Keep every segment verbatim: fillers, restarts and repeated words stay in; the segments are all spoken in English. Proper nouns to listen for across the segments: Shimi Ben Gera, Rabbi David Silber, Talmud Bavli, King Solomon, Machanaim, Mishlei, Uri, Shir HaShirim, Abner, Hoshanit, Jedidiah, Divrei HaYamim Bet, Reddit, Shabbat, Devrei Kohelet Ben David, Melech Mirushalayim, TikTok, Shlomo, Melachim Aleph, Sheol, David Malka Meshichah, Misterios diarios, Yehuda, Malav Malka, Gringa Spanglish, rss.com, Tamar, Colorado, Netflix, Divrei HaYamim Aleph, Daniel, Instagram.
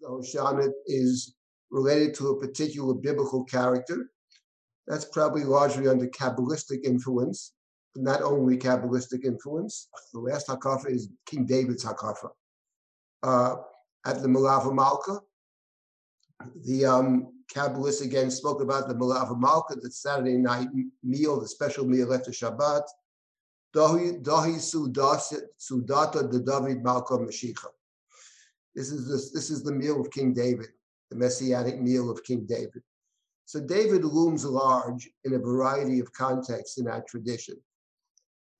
the Hoshanit is related to a particular biblical character. That's probably largely under Kabbalistic influence, but not only Kabbalistic influence. The last Hakafah is King David's Hakafah. Uh, at the Malav Malka, the um, Kabbalists again spoke about the Malav Malka, the Saturday night meal, the special meal after Shabbat. Dahi Sudata de David Malka Meshichah. This is the, this is the meal of King David, the messianic meal of King David. So David looms large in a variety of contexts in our tradition.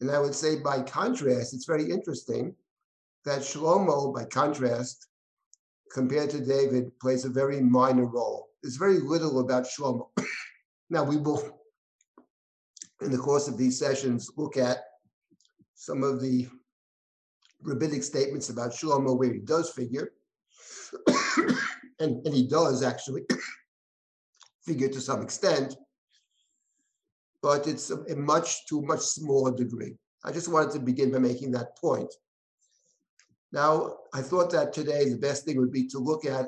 And I would say by contrast, it's very interesting that Shlomo, by contrast, compared to David, plays a very minor role. There's very little about Shlomo. Now we will, in the course of these sessions, look at some of the rabbinic statements about Shlomo where he does figure, and, and he does actually figure to some extent, but it's a, a much to a much smaller degree. I just wanted to begin by making that point. Now, I thought that today the best thing would be to look at,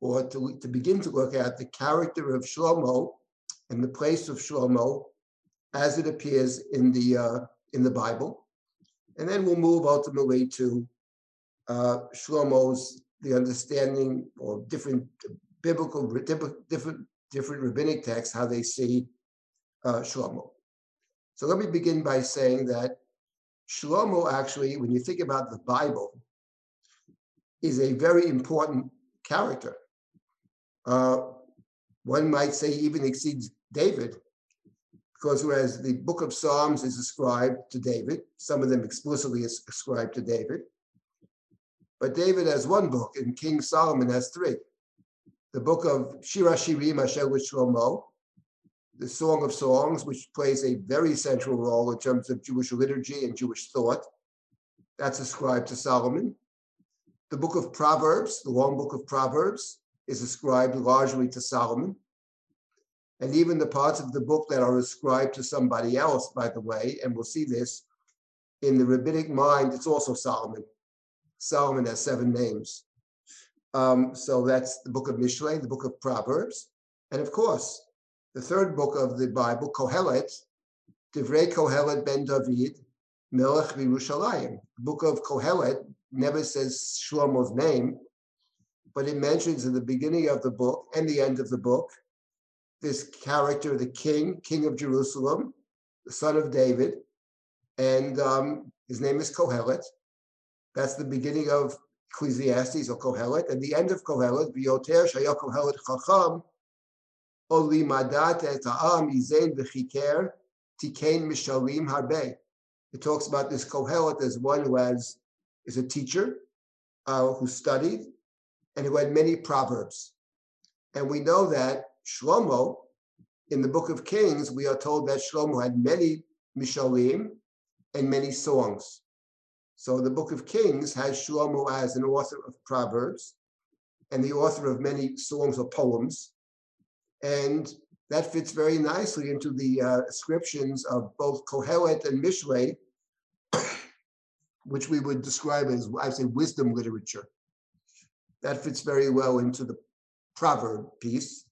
or to, to begin to look at, the character of Shlomo and the place of Shlomo as it appears in the uh, in the Bible. And then we'll move ultimately to uh, Shlomo's, the understanding or different biblical, different, different rabbinic texts, how they see uh, Shlomo. So let me begin by saying that Shlomo actually, when you think about the Bible, is a very important character. Uh, one might say he even exceeds David, because whereas the book of Psalms is ascribed to David, some of them explicitly is ascribed to David, but David has one book and King Solomon has three. The book of Shir HaShirim, Asher L'Shlomo, the Song of Songs, which plays a very central role in terms of Jewish liturgy and Jewish thought. That's ascribed to Solomon. The book of Proverbs, the long book of Proverbs, is ascribed largely to Solomon. And even the parts of the book that are ascribed to somebody else, by the way, and we'll see this, in the rabbinic mind, it's also Solomon. Solomon has seven names. Um, so that's the book of Mishlei, the book of Proverbs. And of course, the third book of the Bible, Kohelet, Devrei Kohelet Ben David, Melech Mirushalayim. The book of Kohelet never says Shlomo's name, but it mentions in the beginning of the book and the end of the book, this character, the king, king of Jerusalem, the son of David, and um, his name is Kohelet. That's the beginning of Ecclesiastes, or Kohelet, and the end of Kohelet, V'yoter shaya Kohelet chacham, oli madat et ha'am izein v'chiker tikein mishalim harbei. It talks about this Kohelet as one who has, is a teacher, uh, who studied, and who had many proverbs. And we know that Shlomo, in the book of Kings, we are told that Shlomo had many mishalim and many songs. So the book of Kings has Shlomo as an author of proverbs and the author of many songs or poems. And that fits very nicely into the uh, descriptions of both Kohelet and Mishlei, which we would describe as, I'd say, wisdom literature. That fits very well into the proverb piece.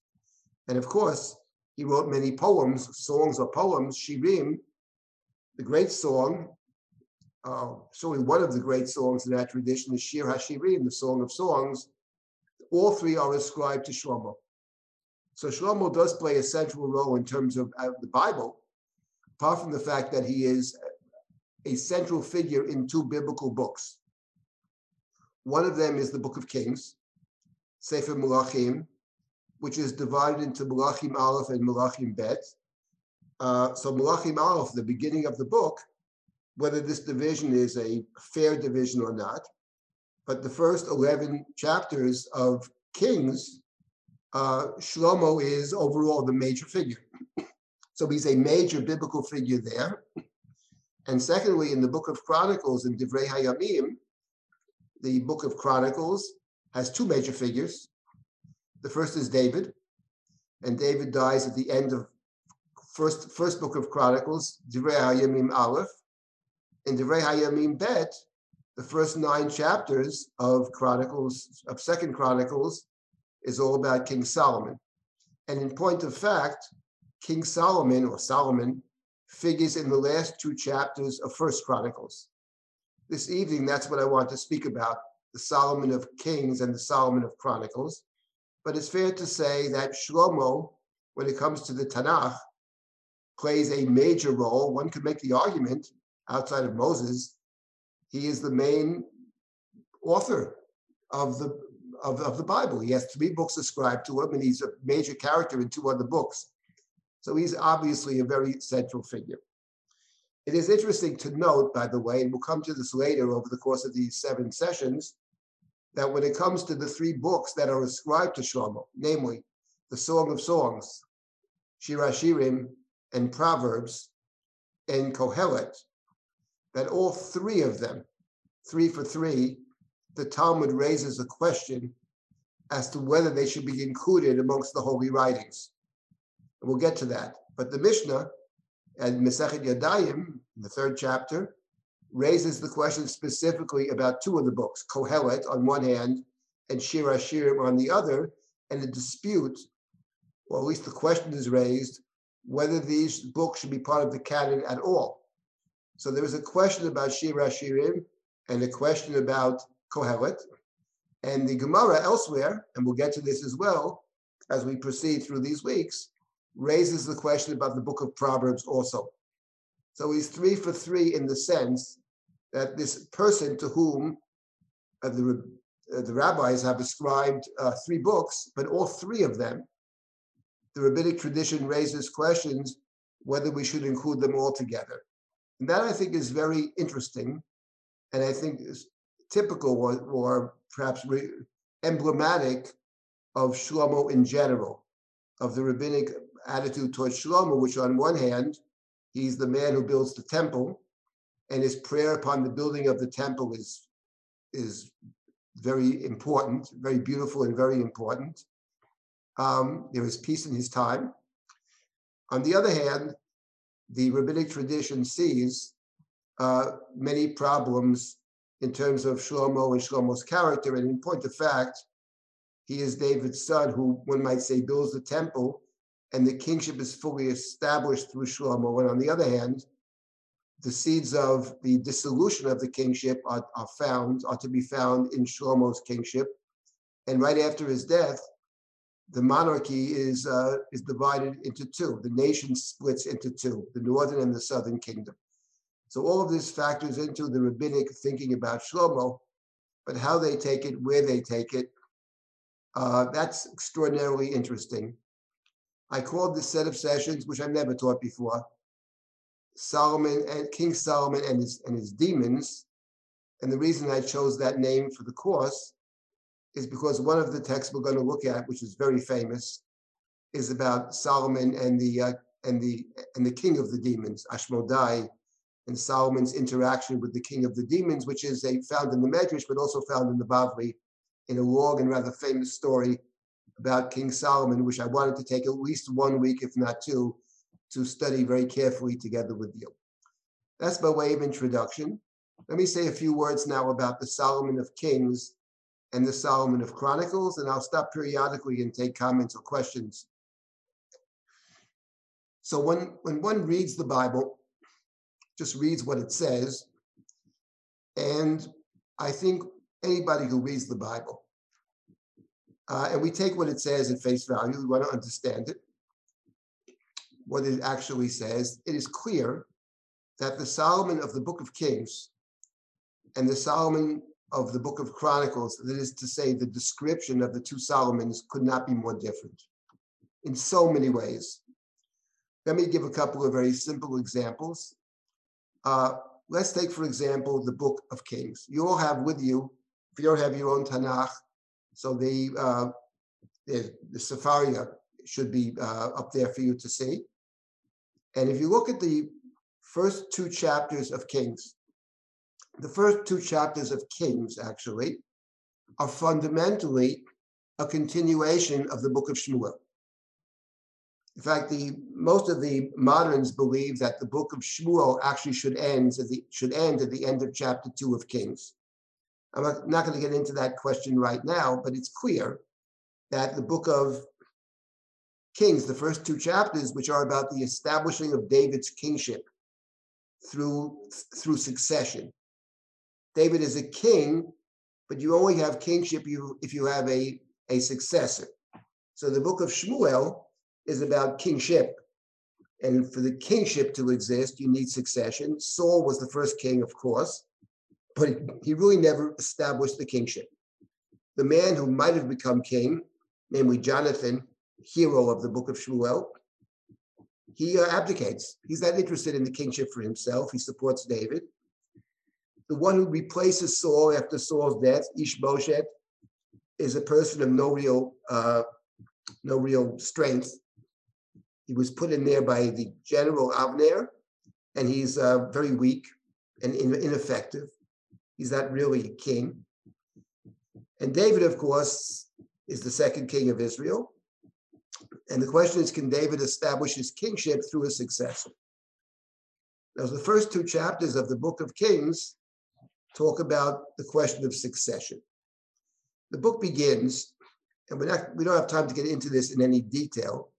And of course, he wrote many poems, songs or poems, Shirim, the great song. Uh, certainly one of the great songs in that tradition is Shir HaShirim, the Song of Songs. All three are ascribed to Shlomo. So Shlomo does play a central role in terms of uh, the Bible, apart from the fact that he is a central figure in two biblical books. One of them is the Book of Kings, Sefer Melachim, which is divided into Melachim Aleph and Melachim Bet. Uh, so Melachim Aleph, the beginning of the book, whether this division is a fair division or not, but the first eleven chapters of Kings, uh, Shlomo is overall the major figure. So he's a major biblical figure there. And secondly, in the book of Chronicles, in Divrei Hayamim, the book of Chronicles has two major figures. The first is David, and David dies at the end of first, first book of Chronicles, Divrei Hayamim Aleph. In Divrei Hayamim Bet, the first nine chapters of Chronicles, of Second Chronicles, is all about King Solomon. And in point of fact, King Solomon, or Solomon, figures in the last two chapters of First Chronicles. This evening, that's what I want to speak about, the Solomon of Kings and the Solomon of Chronicles. But it's fair to say that Shlomo, when it comes to the Tanakh, plays a major role. One could make the argument, outside of Moses, he is the main author of the, of, of the Bible. He has three books ascribed to him, and he's a major character in two other books. So he's obviously a very central figure. It is interesting to note, by the way, and we'll come to this later over the course of these seven sessions, that when it comes to the three books that are ascribed to Shlomo, namely the Song of Songs, Shir HaShirim, and Proverbs, and Kohelet, that all three of them, three for three, the Talmud raises a question as to whether they should be included amongst the holy writings. We'll get to that. But the Mishnah and Masechet Yadayim, the third chapter, raises the question specifically about two of the books, Kohelet on one hand and Shir HaShirim on the other, and a dispute, or at least the question is raised, whether these books should be part of the canon at all. So there is a question about Shir HaShirim and a question about Kohelet. And the Gemara elsewhere, and we'll get to this as well as we proceed through these weeks, raises the question about the book of Proverbs also. So he's three for three in the sense that this person to whom uh, the, uh, the rabbis have ascribed uh, three books, but all three of them, the rabbinic tradition raises questions whether we should include them all together. And that I think is very interesting, and I think is typical or, or perhaps re- emblematic of Shlomo in general, of the rabbinic attitude towards Shlomo, which on one hand, he's the man who builds the temple, and his prayer upon the building of the temple is, is very important, very beautiful and very important. Um, there is peace in his time. On the other hand, the rabbinic tradition sees uh, many problems in terms of Shlomo and Shlomo's character. And in point of fact, he is David's son, who one might say builds the temple, and the kingship is fully established through Shlomo. And on the other hand, the seeds of the dissolution of the kingship are, are found, are to be found in Shlomo's kingship. And right after his death, the monarchy is, uh, is divided into two. The nation splits into two, the northern and the southern kingdom. So all of this factors into the rabbinic thinking about Shlomo, but how they take it, where they take it, uh, that's extraordinarily interesting. I called this set of sessions, which I've never taught before, Solomon and King Solomon and his and his demons. And the reason I chose that name for the course is because one of the texts we're going to look at, which is very famous, is about Solomon and the uh, and the and the king of the demons, Ashmodai, and Solomon's interaction with the king of the demons, which is a, found in the Medrash, but also found in the Bavli, in a long and rather famous story about King Solomon, which I wanted to take at least one week, if not two, to study very carefully together with you. That's by way of introduction. Let me say a few words now about the Solomon of Kings and the Solomon of Chronicles, and I'll stop periodically and take comments or questions. So when, when one reads the Bible, just reads what it says, and I think anybody who reads the Bible, Uh, and we take what it says at face value. We want to understand it, what it actually says. It is clear that the Solomon of the Book of Kings and the Solomon of the Book of Chronicles, that is to say, the description of the two Solomons, could not be more different in so many ways. Let me give a couple of very simple examples. Uh, let's take, for example, the Book of Kings. You all have with you, if you don't have your own Tanakh, So the, uh, the, the Safaria should be uh, up there for you to see. And if you look at the first two chapters of Kings, the first two chapters of Kings, actually, are fundamentally a continuation of the Book of Shmuel. In fact, the, most of the moderns believe that the Book of Shmuel actually should end at the, should end at the end of chapter two of Kings. I'm not, not going to get into that question right now, but it's clear that the book of Kings, the first two chapters, which are about the establishing of David's kingship through, through succession. David is a king, but you only have kingship if you have a, a successor. So the book of Shmuel is about kingship. And for the kingship to exist, you need succession. Saul was the first king, of course, but he really never established the kingship. The man who might have become king, namely Jonathan, hero of the book of Shmuel, he uh, abdicates. He's not interested in the kingship for himself. He supports David. The one who replaces Saul after Saul's death, Ishbosheth, is a person of no real, uh, no real strength. He was put in there by the general Abner, and he's uh, very weak and in- ineffective. He's not really a king. And David, of course, is the second king of Israel. And the question is, can David establish his kingship through his successor? Now, the first two chapters of the book of Kings talk about the question of succession. The book begins, and we're not, we don't have time to get into this in any detail,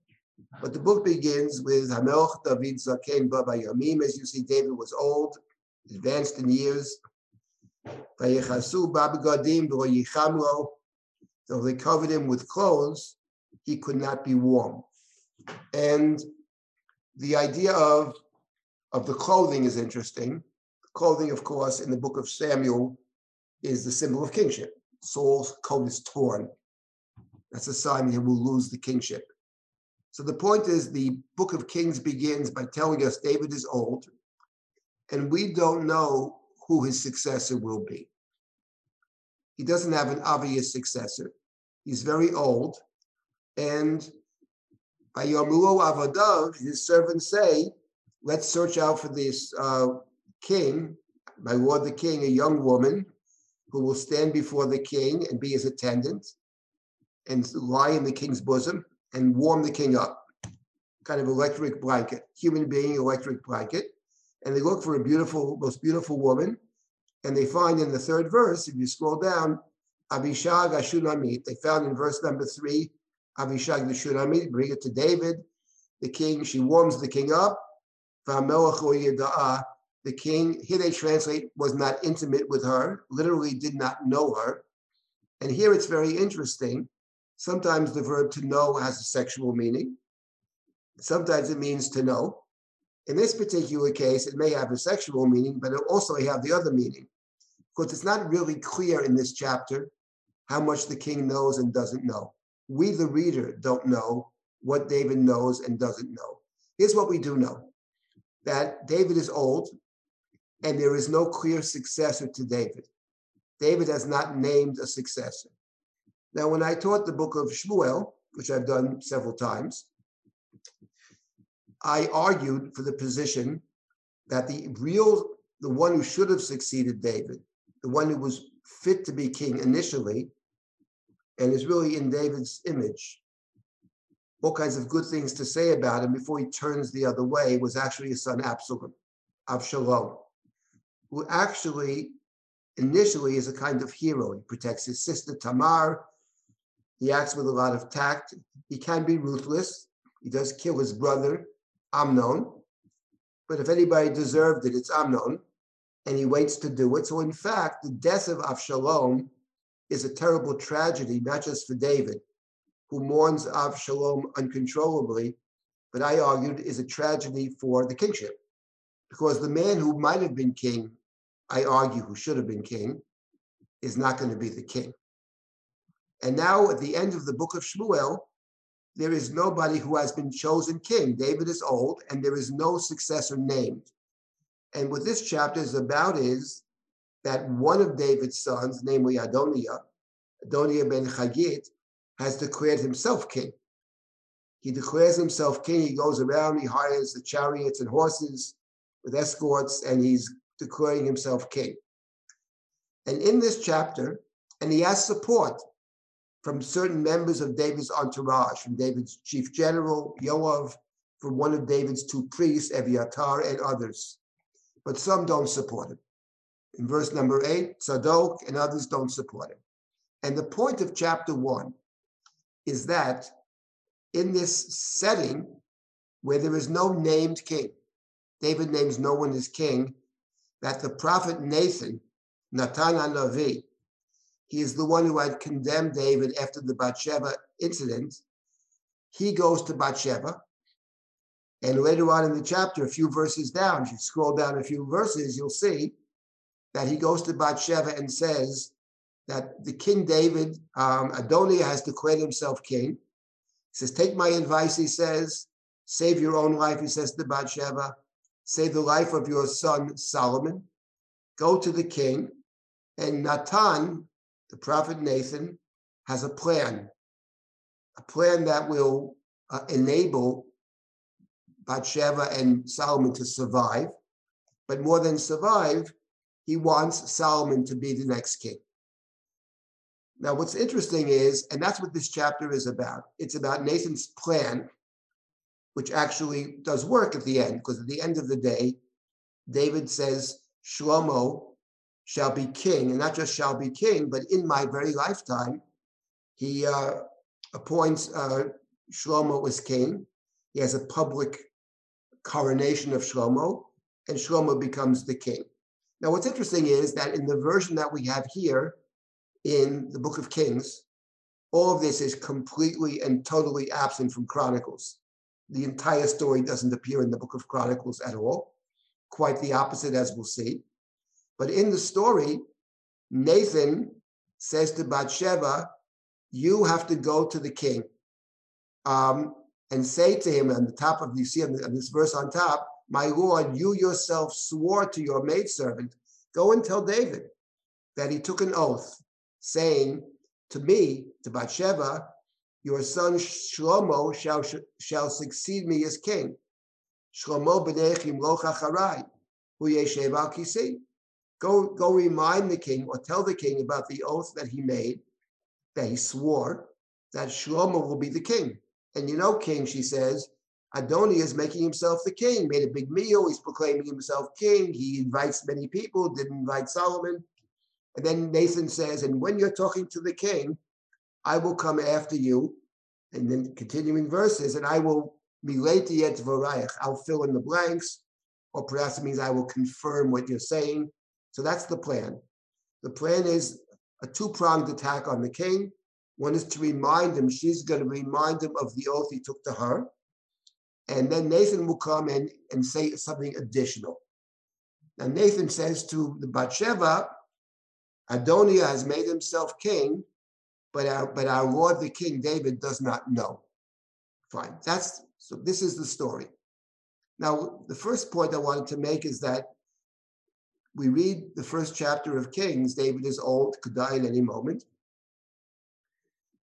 but the book begins with Hamelch David Zaken Baba Yamim. As you see, David was old, advanced in years. So they covered him with clothes. He could not be warm. And the idea of, of the clothing is interesting. Clothing, of course, in the book of Samuel is the symbol of kingship. Saul's coat is torn. That's a sign that he will lose the kingship. So the point is, the book of Kings begins by telling us David is old, and we don't know who his successor will be. He doesn't have an obvious successor. He's very old. And by Yomulo Avadav, his servants say, let's search out for this uh, king, my lord the king, a young woman who will stand before the king and be his attendant and lie in the king's bosom and warm the king up. Kind of electric blanket, human being electric blanket. And they look for a beautiful, most beautiful woman. And they find in the third verse, if you scroll down, Abishag Ashunamit. They found in verse number three, Abishag the Shunamit, bring it to David, the king. She warms the king up. The king, here they translate, was not intimate with her, literally did not know her. And here it's very interesting. Sometimes the verb to know has a sexual meaning. Sometimes it means to know. In this particular case, it may have a sexual meaning, but it also may have the other meaning. Of course, it's not really clear in this chapter how much the king knows and doesn't know. We, the reader, don't know what David knows and doesn't know. Here's what we do know, that David is old, and there is no clear successor to David. David has not named a successor. Now, when I taught the book of Shmuel, which I've done several times, I argued for the position that the real, the one who should have succeeded David, the one who was fit to be king initially, and is really in David's image, all kinds of good things to say about him before he turns the other way, was actually his son Absalom, Avshalom, who actually initially is a kind of hero. He protects his sister Tamar. He acts with a lot of tact. He can be ruthless. He does kill his brother, Amnon. But if anybody deserved it, it's Amnon. And he waits to do it. So in fact, the death of Avshalom is a terrible tragedy, not just for David, who mourns Avshalom uncontrollably, but I argued is a tragedy for the kingship. Because the man who might have been king, I argue who should have been king, is not going to be the king. And now at the end of the book of Shmuel, there is nobody who has been chosen king. David is old, and there is no successor named. And what this chapter is about is that one of David's sons, namely Adoniyah, Adoniyah ben Haggit, has declared himself king. He declares himself king. He goes around, he hires the chariots and horses with escorts, and he's declaring himself king. And in this chapter, and he has support from certain members of David's entourage, from David's chief general, Yoav, from one of David's two priests, Eviatar, and others. But some don't support him. in verse number eight, Tzadok and others don't support him. And the point of chapter one is that in this setting where there is no named king, David names no one as king, that the prophet Nathan, Nathan HaNavi, he is the one who had condemned David after the Bathsheba incident. He goes to Bathsheba. And later on in the chapter, a few verses down, if you scroll down a few verses, you'll see that he goes to Bathsheba and says that the King David, um, Adoniyah, has declared himself king. He says, take my advice, he says, save your own life, he says to Bathsheba, save the life of your son Solomon, go to the king. And Nathan, the prophet Nathan, has a plan, a plan that will uh, enable Bathsheba and Solomon to survive. But more than survive, he wants Solomon to be the next king. Now, what's interesting is, and that's what this chapter is about, it's about Nathan's plan, which actually does work at the end, because at the end of the day, David says, Shlomo shall be king, and not just shall be king, but in my very lifetime, he uh, appoints uh, Shlomo as king. He has a public coronation of Shlomo, and Shlomo becomes the king. Now, what's interesting is that in the version that we have here in the Book of Kings, all of this is completely and totally absent from Chronicles. The entire story doesn't appear in the Book of Chronicles at all. Quite the opposite, as we'll see. But in the story, Nathan says to Bathsheba, you have to go to the king um, and say to him on the top of, you see on this verse on top, my Lord, you yourself swore to your maidservant, go and tell David that he took an oath, saying to me, to Bathsheba, your son Shlomo shall, shall succeed me as king. Shlomo b'nei Himloch acharai, hu yeshev al kisi. Go, go remind the king or tell the king about the oath that he made, that he swore, that Shlomo will be the king. And you know, king, she says, Adoniyah is making himself the king, made a big meal, he's proclaiming himself king, he invites many people, didn't invite Solomon. And then Nathan says, and when you're talking to the king, I will come after you. And then continuing verses, and I will milati et dvorayach, I'll fill in the blanks, or perhaps it means I will confirm what you're saying. So that's the plan. The plan is a two-pronged attack on the king. One is to remind him, she's going to remind him of the oath he took to her. And then Nathan will come and, and say something additional. Now Nathan says to the Bathsheba, Adoniyah has made himself king, but our, but our Lord the King David does not know. Fine, that's, so this is the story. Now, the first point I wanted to make is that we read the first chapter of Kings, David is old, could die at any moment.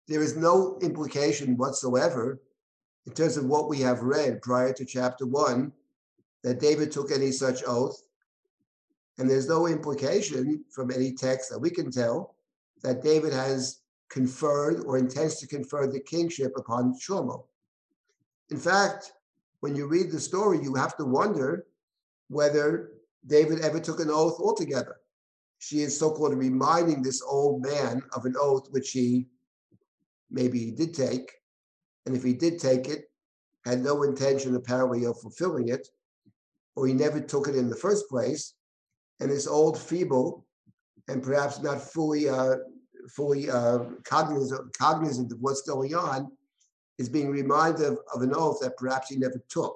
There is no implication whatsoever in terms of what we have read prior to chapter one, that David took any such oath. And there's no implication from any text that we can tell that David has conferred or intends to confer the kingship upon Shlomo. In fact, when you read the story, you have to wonder whether David ever took an oath altogether. She is so-called reminding this old man of an oath which he maybe he did take, and if he did take it, had no intention apparently of fulfilling it, or he never took it in the first place, and this old, feeble, and perhaps not fully uh, fully uh, cognizant, cognizant of what's going on, is being reminded of, of an oath that perhaps he never took.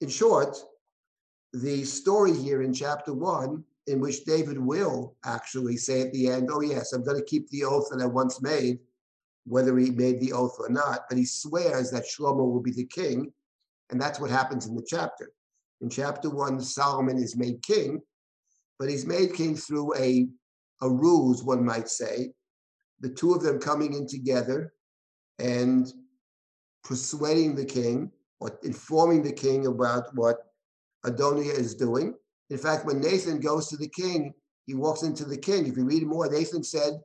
In short, the story here in chapter one, in which David will actually say at the end, oh yes, I'm going to keep the oath that I once made, whether he made the oath or not, but he swears that Shlomo will be the king, and that's what happens in the chapter. In chapter one, Solomon is made king, but he's made king through a, a ruse, one might say, the two of them coming in together and persuading the king or informing the king about what Adoniyah is doing. In fact, when Nathan goes to the king, he walks into the king. If you read more, Nathan said,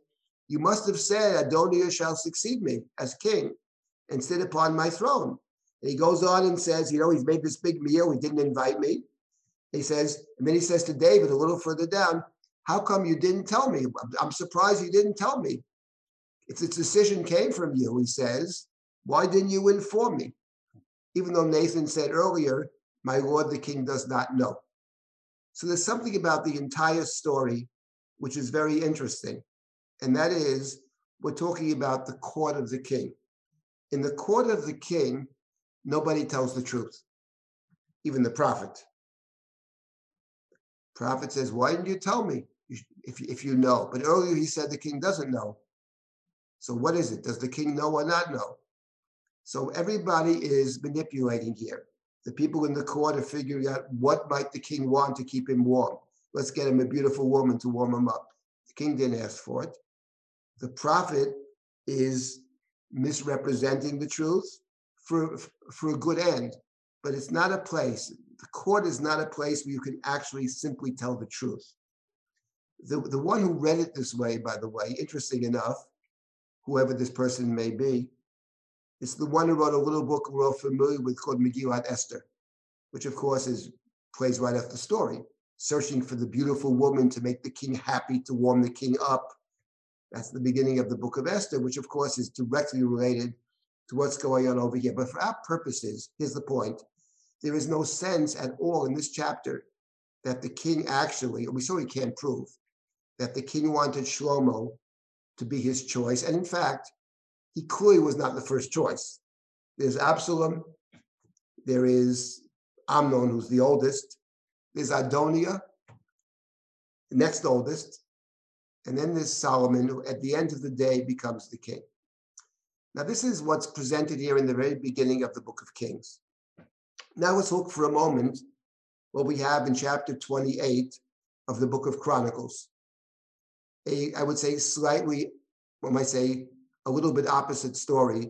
you must have said, Adoniyah shall succeed me as king and sit upon my throne. And he goes on and says, you know, he's made this big meal. He didn't invite me. He says, and then he says to David a little further down, How come you didn't tell me? I'm surprised you didn't tell me. If this decision came from you, he says, why didn't you inform me? Even though Nathan said earlier, my lord, the king does not know. So there's something about the entire story which is very interesting. And that is, we're talking about the court of the king. In the court of the king, nobody tells the truth, even the prophet. The prophet says, why didn't you tell me if, if you know? But earlier he said the king doesn't know. So what is it? Does the king know or not know? So everybody is manipulating here. The people in the court are figuring out what might the king want to keep him warm. Let's get him a beautiful woman to warm him up. The king didn't ask for it. The prophet is misrepresenting the truth for, for a good end, but it's not a place. The court is not a place where you can actually simply tell the truth. The, the one who read it this way, by the way, interesting enough, whoever this person may be, it's the one who wrote a little book we're all familiar with called Megillat Esther, which of course is plays right off the story, searching for the beautiful woman to make the king happy, to warm the king up. That's the beginning of the book of Esther, which of course is directly related to what's going on over here. But for our purposes, here's the point. There is no sense at all in this chapter that the king actually, we certainly can't prove, that the king wanted Shlomo to be his choice. And in fact, he clearly was not the first choice. There's Avshalom, there is Amnon, who's the oldest, there's Adoniyah, the next oldest, and then there's Solomon, who at the end of the day becomes the king. Now, this is what's presented here in the very beginning of the Book of Kings. Now, let's look for a moment what we have in chapter twenty-eight of the Book of Chronicles. A, I would say slightly, what might say, a little bit opposite story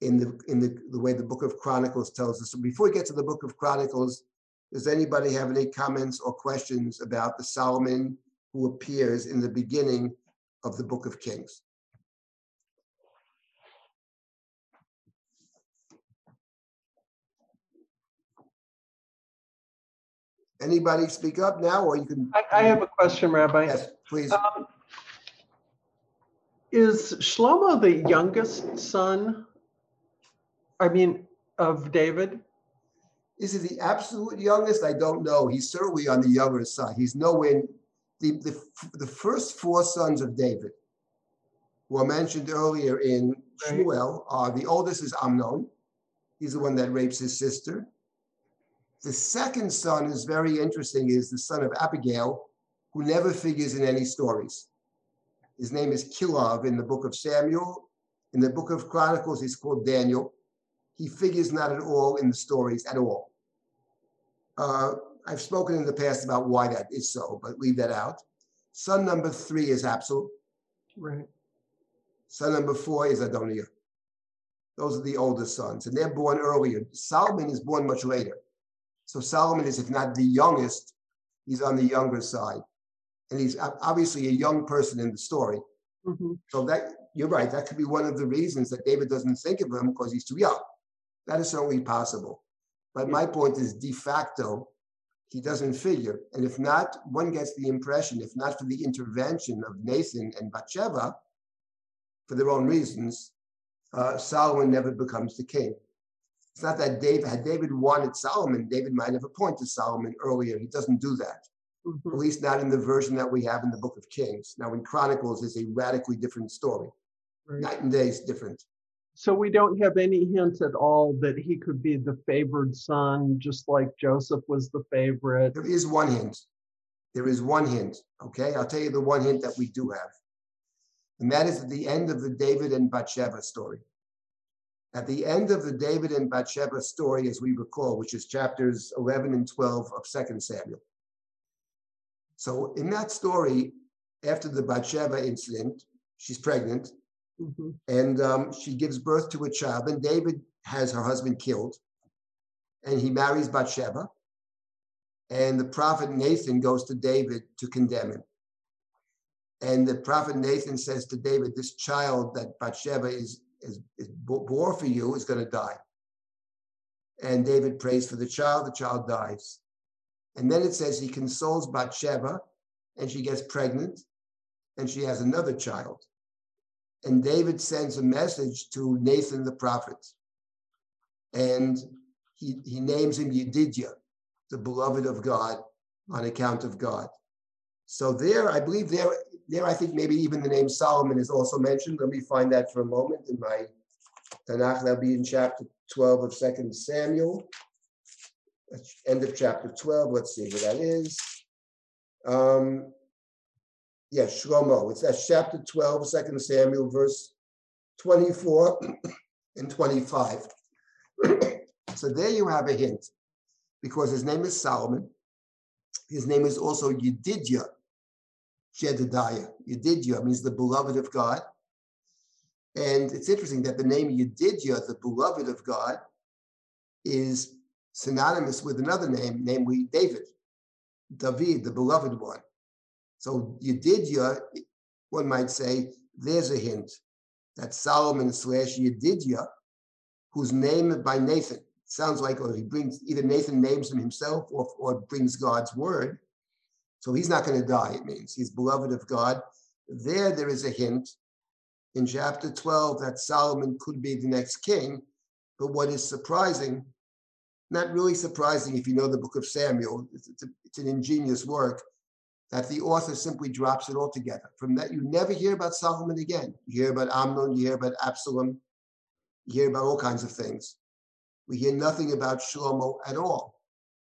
in the in the, the way the Book of Chronicles tells us. So before we get to the Book of Chronicles, does anybody have any comments or questions about the Solomon who appears in the beginning of the Book of Kings? Anybody speak up now, or you can... I, I have a question, Rabbi. Yes, please. Um, Is Shlomo the youngest son, I mean, of David? Is he the absolute youngest? I don't know. He's certainly on the younger side. He's nowhere. The, the, the first four sons of David, who I mentioned earlier in Shmuel, are the oldest is Amnon. He's the one that rapes his sister. The second son is very interesting, is the son of Abigail, who never figures in any stories. His name is Yoav in the book of Samuel. In the book of Chronicles, he's called Daniel. He figures not at all in the stories at all. Uh, I've spoken in the past about why that is so, but leave that out. Son number three is Absalom. Right. Son number four is Adonijah. Those are the older sons, and they're born earlier. Solomon is born much later. So Solomon is, if not the youngest, he's on the younger side. And he's obviously a young person in the story. Mm-hmm. So that you're right, that could be one of the reasons that David doesn't think of him because he's too young. That is certainly possible. But my point is de facto, he doesn't figure. And if not, one gets the impression, if not for the intervention of Nathan and Bathsheba, for their own reasons, uh, Solomon never becomes the king. It's not that David, had David wanted Solomon, David might have appointed Solomon earlier. He doesn't do that. Mm-hmm. At least not in the version that we have in the Book of Kings. Now, in Chronicles, it's a radically different story. Right. Night and day is different. So we don't have any hint at all that he could be the favored son, just like Joseph was the favorite. There is one hint. There is one hint, okay? I'll tell you the one hint that we do have. And that is at the end of the David and Bathsheba story. At the end of the David and Bathsheba story, as we recall, which is chapters eleven and twelve of Second Samuel. So in that story, after the Bathsheba incident, she's pregnant, mm-hmm. and um, she gives birth to a child, and David has her husband killed, and he marries Bathsheba, and the prophet Nathan goes to David to condemn him. And the prophet Nathan says to David, this child that Bathsheba is, is, is bore for you is going to die. And David prays for the child, the child dies. And then it says he consoles Bathsheba and she gets pregnant, and she has another child. And David sends a message to Nathan the prophet, and he, he names him Yedidya, the beloved of God, on account of God. So there, I believe there, there I think maybe even the name Solomon is also mentioned. Let me find that for a moment in my Tanakh. That'll be in chapter twelve of Second Samuel. That's end of chapter twelve. Let's see what that is. Um, yeah, Shlomo. It's that's chapter twelve, Second Samuel, verse twenty-four and twenty-five. So there you have a hint, because his name is Solomon. His name is also Yedidya, Jedidiah. Yedidya means the beloved of God. And it's interesting that the name Yedidya, the beloved of God, is synonymous with another name, namely David, David, the beloved one. So Yedidya, one might say, there's a hint that Solomon slash Yedidya, who's named by Nathan, sounds like, or he brings, either Nathan names him himself or, or brings God's word. So he's not going to die, it means. He's beloved of God. There, there is a hint in chapter twelve that Solomon could be the next king. But what is surprising, not really surprising if you know the book of Samuel, it's, it's, a, it's an ingenious work, that the author simply drops it all together. From that, you never hear about Solomon again. You hear about Amnon, you hear about Avshalom, you hear about all kinds of things. We hear nothing about Shlomo at all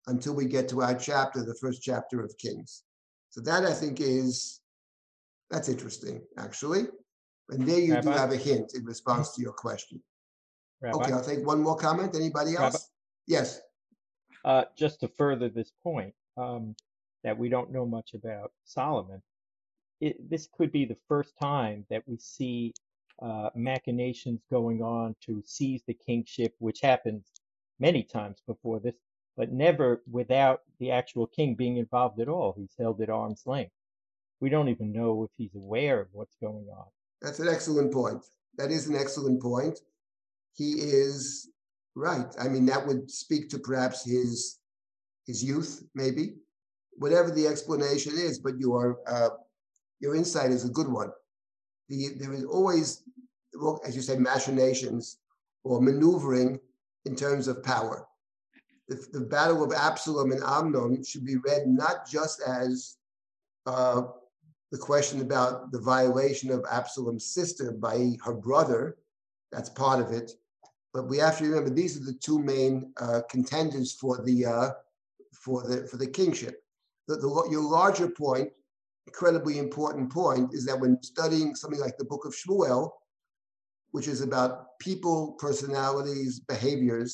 until we get to our chapter, the first chapter of Kings. So that, I think, is, that's interesting, actually. And there you Rabbi, do have a hint in response to your question. Rabbi, okay, I'll take one more comment. Anybody else? Rabbi, yes. Uh, just to further this point, um, that we don't know much about Solomon, it, this could be the first time that we see Uh, machinations going on to seize the kingship, which happens many times before this, but never without the actual king being involved at all. He's held at arm's length. We don't even know if he's aware of what's going on. That's an excellent point. That is an excellent point. He is right. I mean, that would speak to perhaps his his youth, maybe, whatever the explanation is. But your uh, your insight is a good one. The, there is always, as you say, machinations or maneuvering in terms of power. The, the battle of Absalom and Amnon should be read not just as uh, the question about the violation of Absalom's sister by her brother, that's part of it, but we have to remember these are the two main uh, contenders for the uh, for the for the kingship. The, the, your larger point, incredibly important point, is that when studying something like the book of Shmuel, which is about people, personalities, behaviors,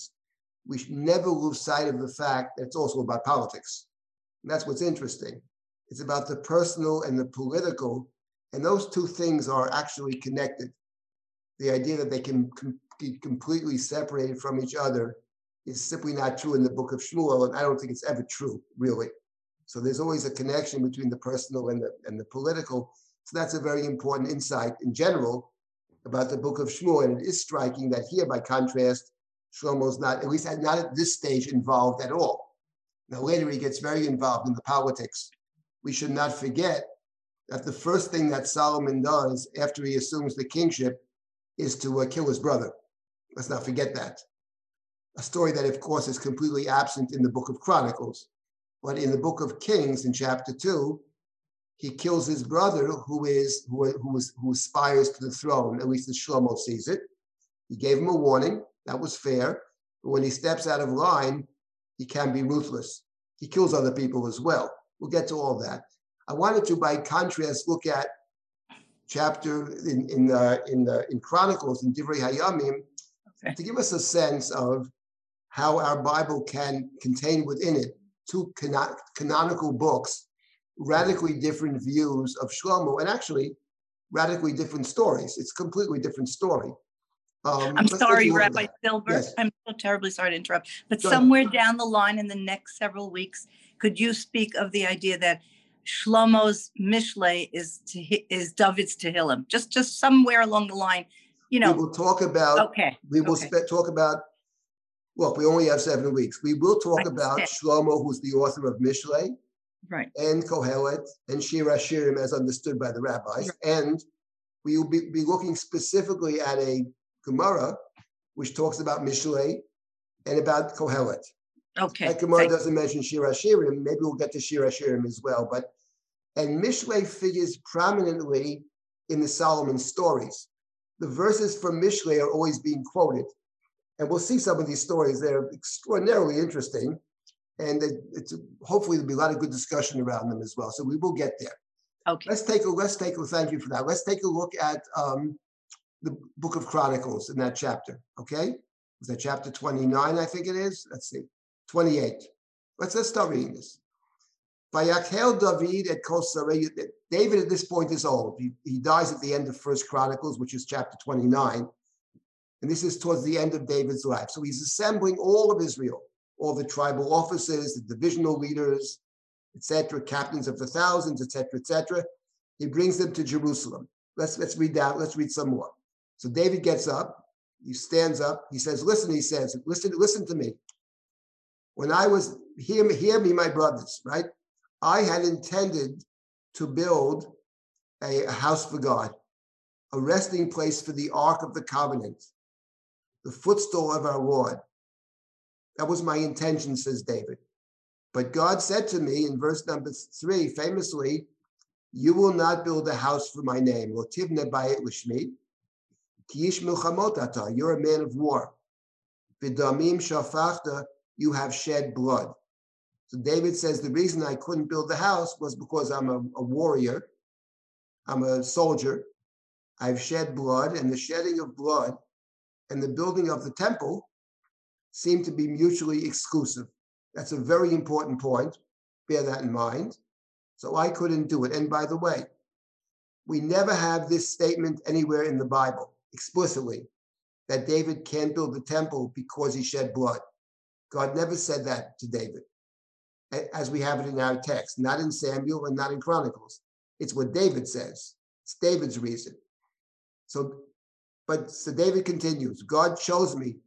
we should never lose sight of the fact that it's also about politics. And that's what's interesting. It's about the personal and the political, and those two things are actually connected. The idea that they can com- be completely separated from each other is simply not true in the book of Shmuel, and I don't think it's ever true, really. So there's always a connection between the personal and the, and the political. So that's a very important insight in general about the book of Shmuel. And it is striking that here, by contrast, Shlomo's not, at least not at this stage, involved at all. Now later he gets very involved in the politics. We should not forget that the first thing that Solomon does after he assumes the kingship is to uh, kill his brother. Let's not forget that. A story that, of course, is completely absent in the book of Chronicles. But in the book of Kings, in chapter two, he kills his brother, who is who who, is, who aspires to the throne. At least as Shlomo sees it, he gave him a warning that was fair. But when he steps out of line, he can be ruthless. He kills other people as well. We'll get to all that. I wanted to, by contrast, look at chapter in in uh, in, uh, in Chronicles in Divrei Hayamim, okay, to give us a sense of how our Bible can contain within it two canon- canonical books, radically different views of Shlomo, and actually radically different stories. It's a completely different story. Um, I'm sorry, Rabbi Silber. Yes. I'm so terribly sorry to interrupt. But Go somewhere ahead. Down the line in the next several weeks, could you speak of the idea that Shlomo's Mishlei is to, is David's Tehillim? Just just somewhere along the line, you know. We will talk about. Okay. We will okay. Spe- talk about. Look, we only have seven weeks. We will talk about Shlomo, who's the author of Mishlei, right, and Kohelet, and Shir HaShirim as understood by the rabbis. Right. And we will be, be looking specifically at a Gemara which talks about Mishlei and about Kohelet. Okay. That Gemara doesn't mention Shir HaShirim. Maybe we'll get to Shir HaShirim as well. But and Mishlei figures prominently in the Solomon stories. The verses from Mishlei are always being quoted. And we'll see some of these stories. They're extraordinarily interesting. And it's hopefully there'll be a lot of good discussion around them as well. So we will get there. Okay. Let's take a, let's take a, thank you for that. Let's take a look at um, the Book of Chronicles in that chapter, okay? Is that chapter twenty-nine, I think it is? Let's see, twenty-eight. Let's, let's start reading this. Vayakhel David et kol sarei. David at this point is old. He, he dies at the end of First Chronicles, which is chapter twenty-nine. And this is towards the end of David's life. So he's assembling all of Israel, all the tribal officers, the divisional leaders, et cetera, captains of the thousands, et cetera, et cetera. He brings them to Jerusalem. Let's let's read that. Let's read some more. So David gets up. He stands up. He says, "Listen," he says, "Listen, listen to me. When I was hear me, hear me, my brothers, right? I had intended to build a, a house for God, a resting place for the Ark of the Covenant, the footstool of our Lord. That was my intention," says David. "But God said to me in verse number three, famously, you will not build a house for my name. You're a man of war. You have shed blood." So David says, the reason I couldn't build the house was because I'm a, a warrior. I'm a soldier. I've shed blood, and the shedding of blood and the building of the temple seem to be mutually exclusive. That's a very important point. Bear that in mind. So I couldn't do it. And by the way, we never have this statement anywhere in the Bible explicitly that David can't build the temple because he shed blood. God never said that to David, as we have it in our text, not in Samuel and not in Chronicles. It's what David says. It's David's reason. So, but so David continues, God chose me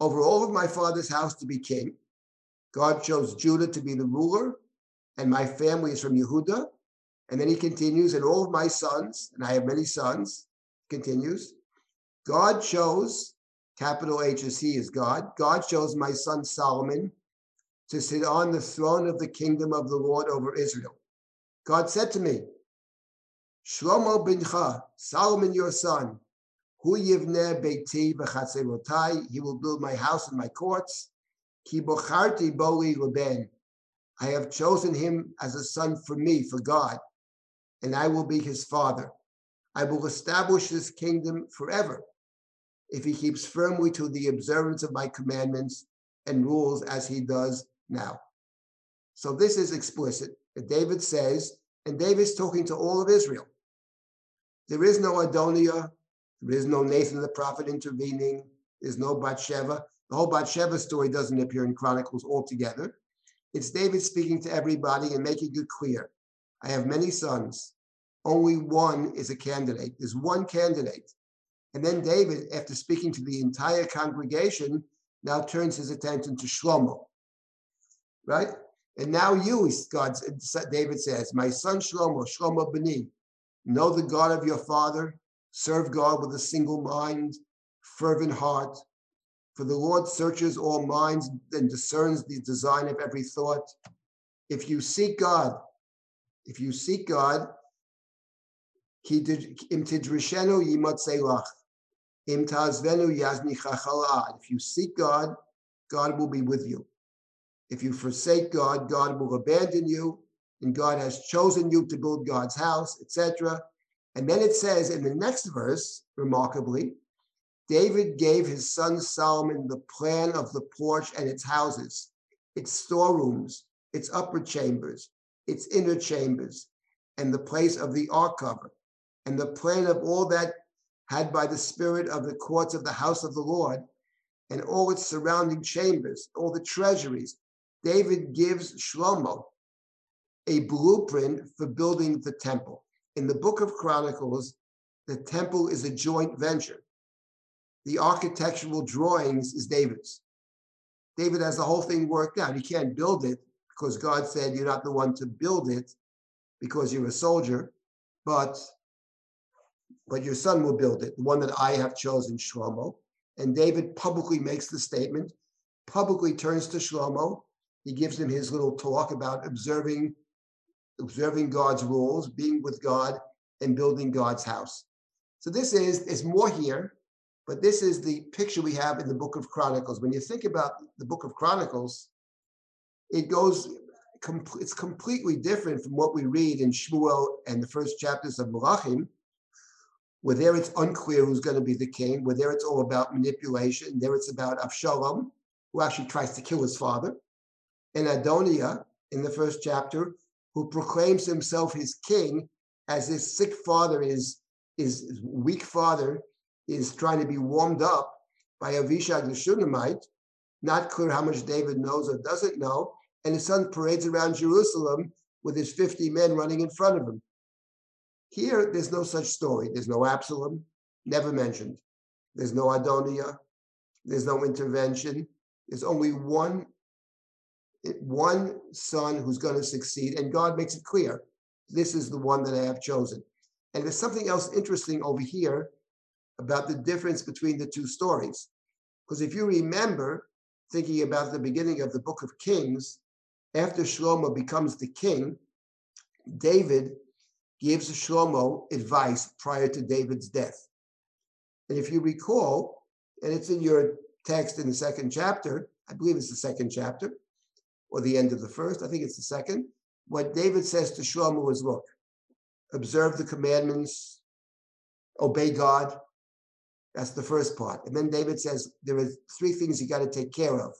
over all of my father's house to be king. God chose Judah to be the ruler, and my family is from Yehuda. And then he continues, and all of my sons, and I have many sons, continues, God chose, capital H as he is God, God chose my son Solomon to sit on the throne of the kingdom of the Lord over Israel. God said to me, Shlomo bincha, Solomon your son, Hu yivneh beiti v'chatzerotai, he will build my house and my courts. Ki bocharti boli l'ben, I have chosen him as a son for me, for God, and I will be his father. I will establish this kingdom forever if he keeps firmly to the observance of my commandments and rules as he does now. So this is explicit that David says, and David's talking to all of Israel. There is no Adoniyah. There is no Nathan the prophet intervening. There's no Bathsheba. The whole Bathsheba story doesn't appear in Chronicles altogether. It's David speaking to everybody and making it clear. I have many sons. Only one is a candidate. There's one candidate. And then David, after speaking to the entire congregation, now turns his attention to Shlomo, right? And now you, God, David says, my son Shlomo, Shlomo b'ni, know the God of your father, serve God with a single mind, fervent heart, for the Lord searches all minds and discerns the design of every thought. If you seek God, if you seek God, Im tidrishenu yimotzei lach, im tazvenu yaznichacha la'ad. If you seek God, God will be with you. If you forsake God, God will abandon you, and God has chosen you to build God's house, et cetera. And then it says in the next verse, remarkably, David gave his son Solomon the plan of the porch and its houses, its storerooms, its upper chambers, its inner chambers, and the place of the ark cover, and the plan of all that had by the spirit of the courts of the house of the Lord, and all its surrounding chambers, all the treasuries. David gives Shlomo a blueprint for building the temple. In the Book of Chronicles, the temple is a joint venture. The architectural drawings is David's. David has the whole thing worked out. He can't build it because God said you're not the one to build it because you're a soldier, but, but your son will build it, the one that I have chosen, Shlomo. And David publicly makes the statement, publicly turns to Shlomo. He gives him his little talk about observing, observing God's rules, being with God, and building God's house. So this is, there's more here, but this is the picture we have in the book of Chronicles. When you think about the book of Chronicles, it goes, it's completely different from what we read in Shmuel and the first chapters of Melachim, where there it's unclear who's going to be the king, where there it's all about manipulation, there it's about Avshalom, who actually tries to kill his father, and Adoniyah in the first chapter, who proclaims himself his king as his sick father is, his weak father is trying to be warmed up by Avishag the Shunammite, not clear how much David knows or doesn't know, and his son parades around Jerusalem with his fifty men running in front of him. Here, there's no such story. There's no Absalom, never mentioned. There's no Adoniyah. There's no intervention. There's only one, one son who's going to succeed, and God makes it clear. This is the one that I have chosen. And there's something else interesting over here about the difference between the two stories. Because if you remember, thinking about the beginning of the book of Kings, after Shlomo becomes the king, David gives Shlomo advice prior to David's death. And if you recall, and it's in your text in the second chapter, I believe it's the second chapter, or the end of the first, I think it's the second, what David says to Shlomo is, look, observe the commandments, obey God. That's the first part. And then David says, there are three things you got to take care of.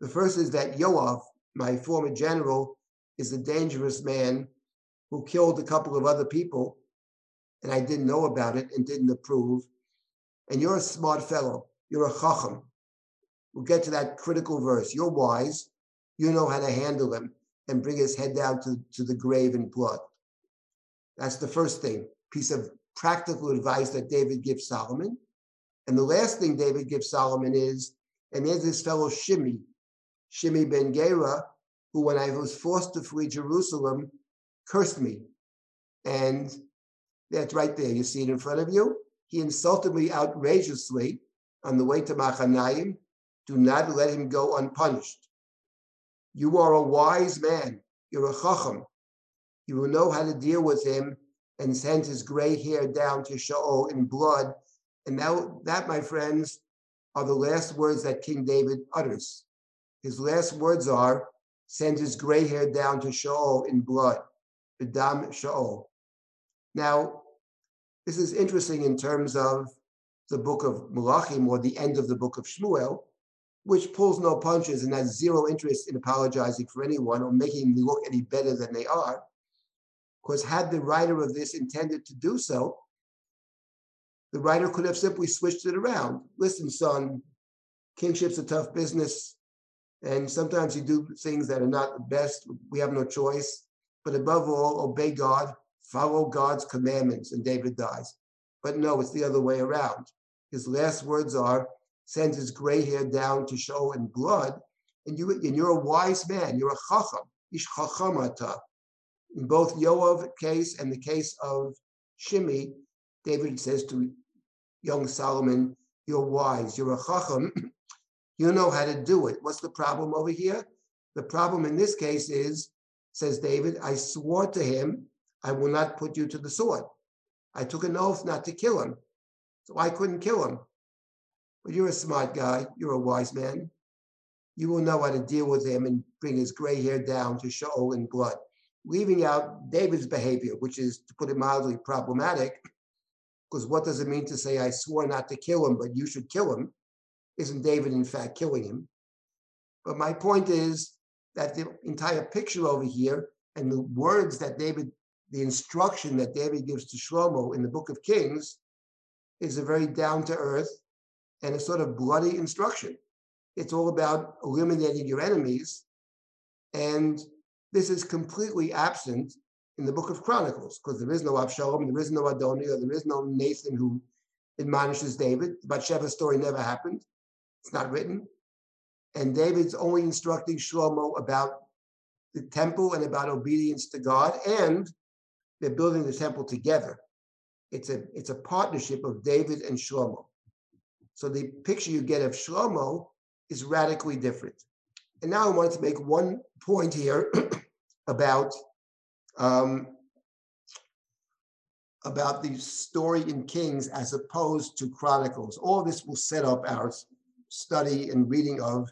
The first is that Yoav, my former general, is a dangerous man who killed a couple of other people, and I didn't know about it and didn't approve. And you're a smart fellow. You're a chacham. We'll get to that critical verse. You're wise. You know how to handle him and bring his head down to, to the grave in blood. That's the first thing, piece of practical advice that David gives Solomon. And the last thing David gives Solomon is, and there's his fellow Shimi, Shimi Ben Gera, who when I was forced to flee Jerusalem, cursed me. And that's right there. You see it in front of you. He insulted me outrageously on the way to Machanaim. Do not let him go unpunished. You are a wise man. You're a chacham. You will know how to deal with him and send his gray hair down to Sheol in blood. And now that, my friends, are the last words that King David utters. His last words are, send his gray hair down to Sheol in blood, B'dam Sheol. Now, this is interesting in terms of the book of Melachim, or the end of the book of Shmuel, which pulls no punches and has zero interest in apologizing for anyone or making them look any better than they are. Because had the writer of this intended to do so, the writer could have simply switched it around. Listen, son, kingship's a tough business, and sometimes you do things that are not the best. We have no choice. But above all, obey God, follow God's commandments, and David dies. But no, it's the other way around. His last words are, send his gray hair down to Sheol in blood, and, you, and you're a wise man. You're a chacham, ish chachamata. In both Yoav's case and the case of Shimi, David says to young Solomon, you're wise, you're a chacham, you know how to do it. What's the problem over here? The problem in this case is, says David, I swore to him, I will not put you to the sword. I took an oath not to kill him, so I couldn't kill him. But you're a smart guy, you're a wise man. You will know how to deal with him and bring his gray hair down to Sheol in blood. Leaving out David's behavior, which is, to put it mildly, problematic, because what does it mean to say, I swore not to kill him, but you should kill him? Isn't David, in fact, killing him? But my point is that the entire picture over here and the words that David, the instruction that David gives to Shlomo in the book of Kings is a very down-to-earth and a sort of bloody instruction. It's all about eliminating your enemies, and this is completely absent in the book of Chronicles, because there is no Avshalom, there is no Adoniyah, there is no Nathan who admonishes David. The Bathsheba story never happened. It's not written. And David's only instructing Shlomo about the temple and about obedience to God, and they're building the temple together. It's a, it's a partnership of David and Shlomo. So the picture you get of Shlomo is radically different. And now I wanted to make one point here about, um, about the story in Kings as opposed to Chronicles. All this will set up our study and reading of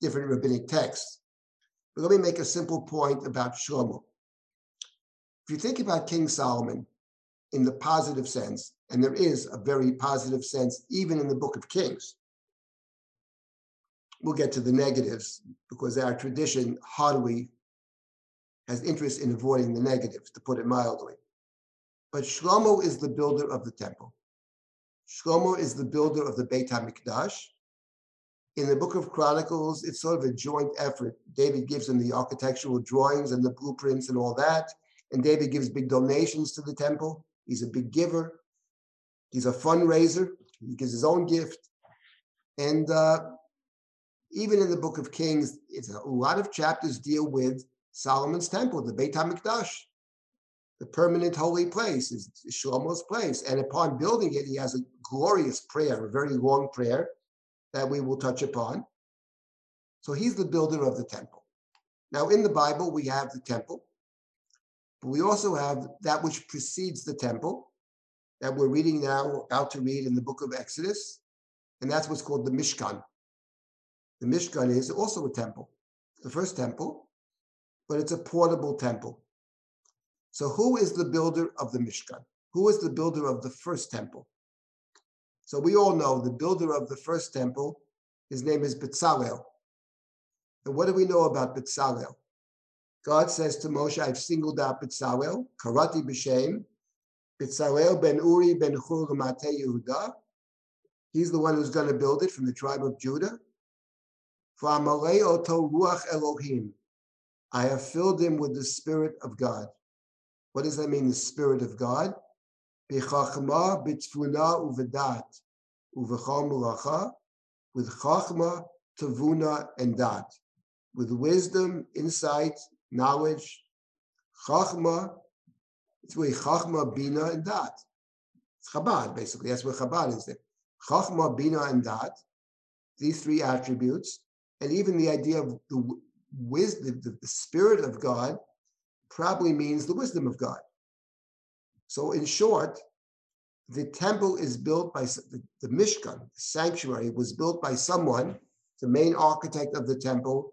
different rabbinic texts. But let me make a simple point about Shlomo. If you think about King Solomon in the positive sense, and there is a very positive sense even in the Book of Kings, we'll get to the negatives because our tradition hardly has interest in avoiding the negatives, to put it mildly. But Shlomo is the builder of the temple. Shlomo is the builder of the Beit HaMikdash. In the Book of Chronicles, it's sort of a joint effort. David gives him the architectural drawings and the blueprints and all that. And David gives big donations to the temple. He's a big giver. He's a fundraiser. He gives his own gift. And uh, even in the Book of Kings, it's a lot of chapters deal with Solomon's temple, the Beit HaMikdash. The permanent holy place is Shlomo's place. And upon building it, he has a glorious prayer, a very long prayer that we will touch upon. So he's the builder of the temple. Now in the Bible, we have the temple, but we also have that which precedes the temple that we're reading now, about to read in the book of Exodus. And that's what's called the Mishkan. The Mishkan is also a temple, the first temple, but it's a portable temple. So who is the builder of the Mishkan? Who is the builder of the first temple? So we all know the builder of the first temple, his name is Bezalel. And what do we know about Bezalel? God says to Moshe, I've singled out Bezalel, Karati B'Shem, Bezalel ben Uri ben Hur Matei Yehuda. He's the one who's going to build it from the tribe of Judah. V'amalei oto ruach Elohim. I have filled him with the Spirit of God. What does that mean, the Spirit of God? B'chachma b'tfuna uvedat uvechal melacha, with chachma, tavuna, and dat, with wisdom, insight, knowledge. Chachma, it's really chachma, bina, and dat. It's Chabad, basically. That's where Chabad is there. Chachma, bina, and dat. These three attributes, and even the idea of the wisdom, the, the Spirit of God, probably means the wisdom of God. So in short, the temple is built by, the, the Mishkan, the sanctuary, was built by someone. The main architect of the temple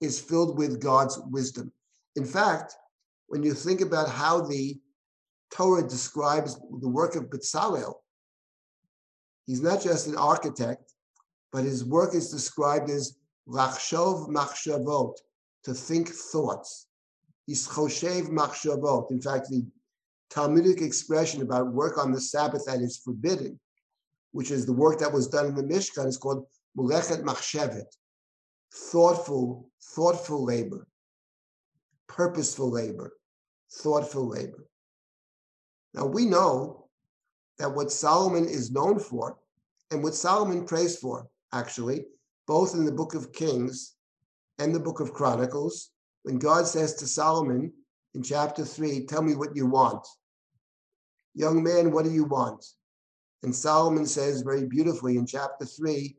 is filled with God's wisdom. In fact, when you think about how the Torah describes the work of Bezalel, he's not just an architect, but his work is described as lachshov machshavot, to think thoughts. He's choshev machshavot. In fact, the Talmudic expression about work on the Sabbath that is forbidden, which is the work that was done in the Mishkan, is called mulechet machshevet, thoughtful, thoughtful labor, purposeful labor, thoughtful labor. Now we know that what Solomon is known for, and what Solomon prays for, actually, both in the Book of Kings and the Book of Chronicles, when God says to Solomon in chapter three, tell me what you want. Young man, what do you want? And Solomon says very beautifully in chapter three,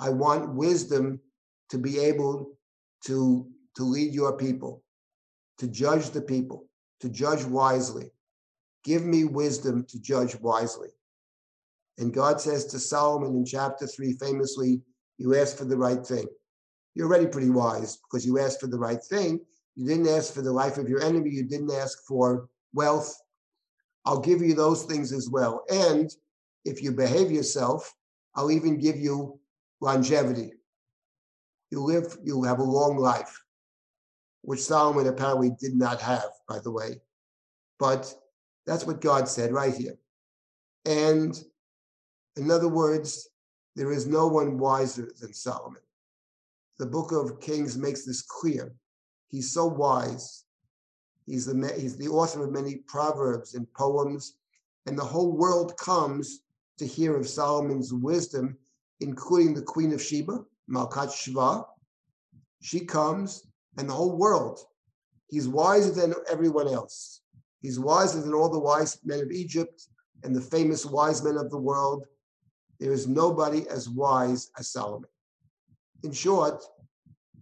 I want wisdom to be able to, to lead your people, to judge the people, to judge wisely. Give me wisdom to judge wisely. And God says to Solomon in chapter three, famously, you asked for the right thing. You're already pretty wise because you asked for the right thing. You didn't ask for the life of your enemy. You didn't ask for wealth. I'll give you those things as well. And if you behave yourself, I'll even give you longevity. You live, you have a long life, which Solomon apparently did not have, by the way. But that's what God said right here. And in other words, there is no one wiser than Solomon. The Book of Kings makes this clear. He's so wise. He's the, he's the author of many proverbs and poems, and the whole world comes to hear of Solomon's wisdom, including the Queen of Sheba, Malkat Sheva. She comes, and the whole world He's wiser than everyone else. He's wiser than all the wise men of Egypt and the famous wise men of the world. There is nobody as wise as Solomon. In short,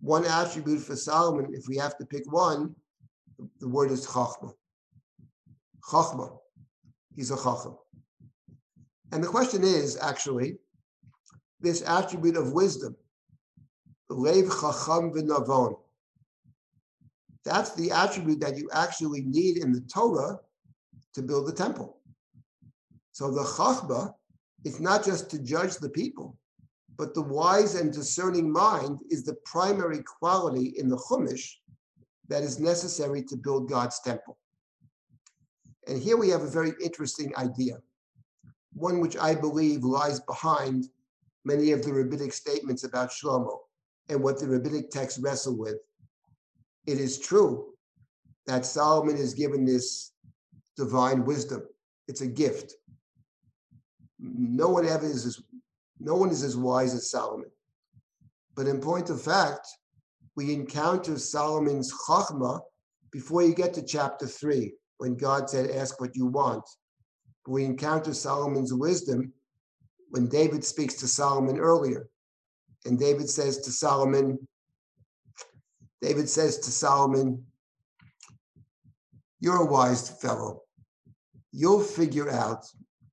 one attribute for Solomon, if we have to pick one, the word is Chachma. Chachma. He's a Chacham. And the question is, actually, this attribute of wisdom, Lev Chacham v'Navon. That's the attribute that you actually need in the Torah to build the temple. So the Chachma, it's not just to judge the people, but the wise and discerning mind is the primary quality in the Chumash that is necessary to build God's temple. And here we have a very interesting idea, one which I believe lies behind many of the rabbinic statements about Shlomo and what the rabbinic texts wrestle with. It is true that Solomon is given this divine wisdom. It's a gift. No one ever is as, no one is as wise as Solomon. But in point of fact, we encounter Solomon's Chachma before you get to chapter three, when God said, ask what you want. We encounter Solomon's wisdom when David speaks to Solomon earlier. And David says to Solomon, David says to Solomon, you're a wise fellow. You'll figure out,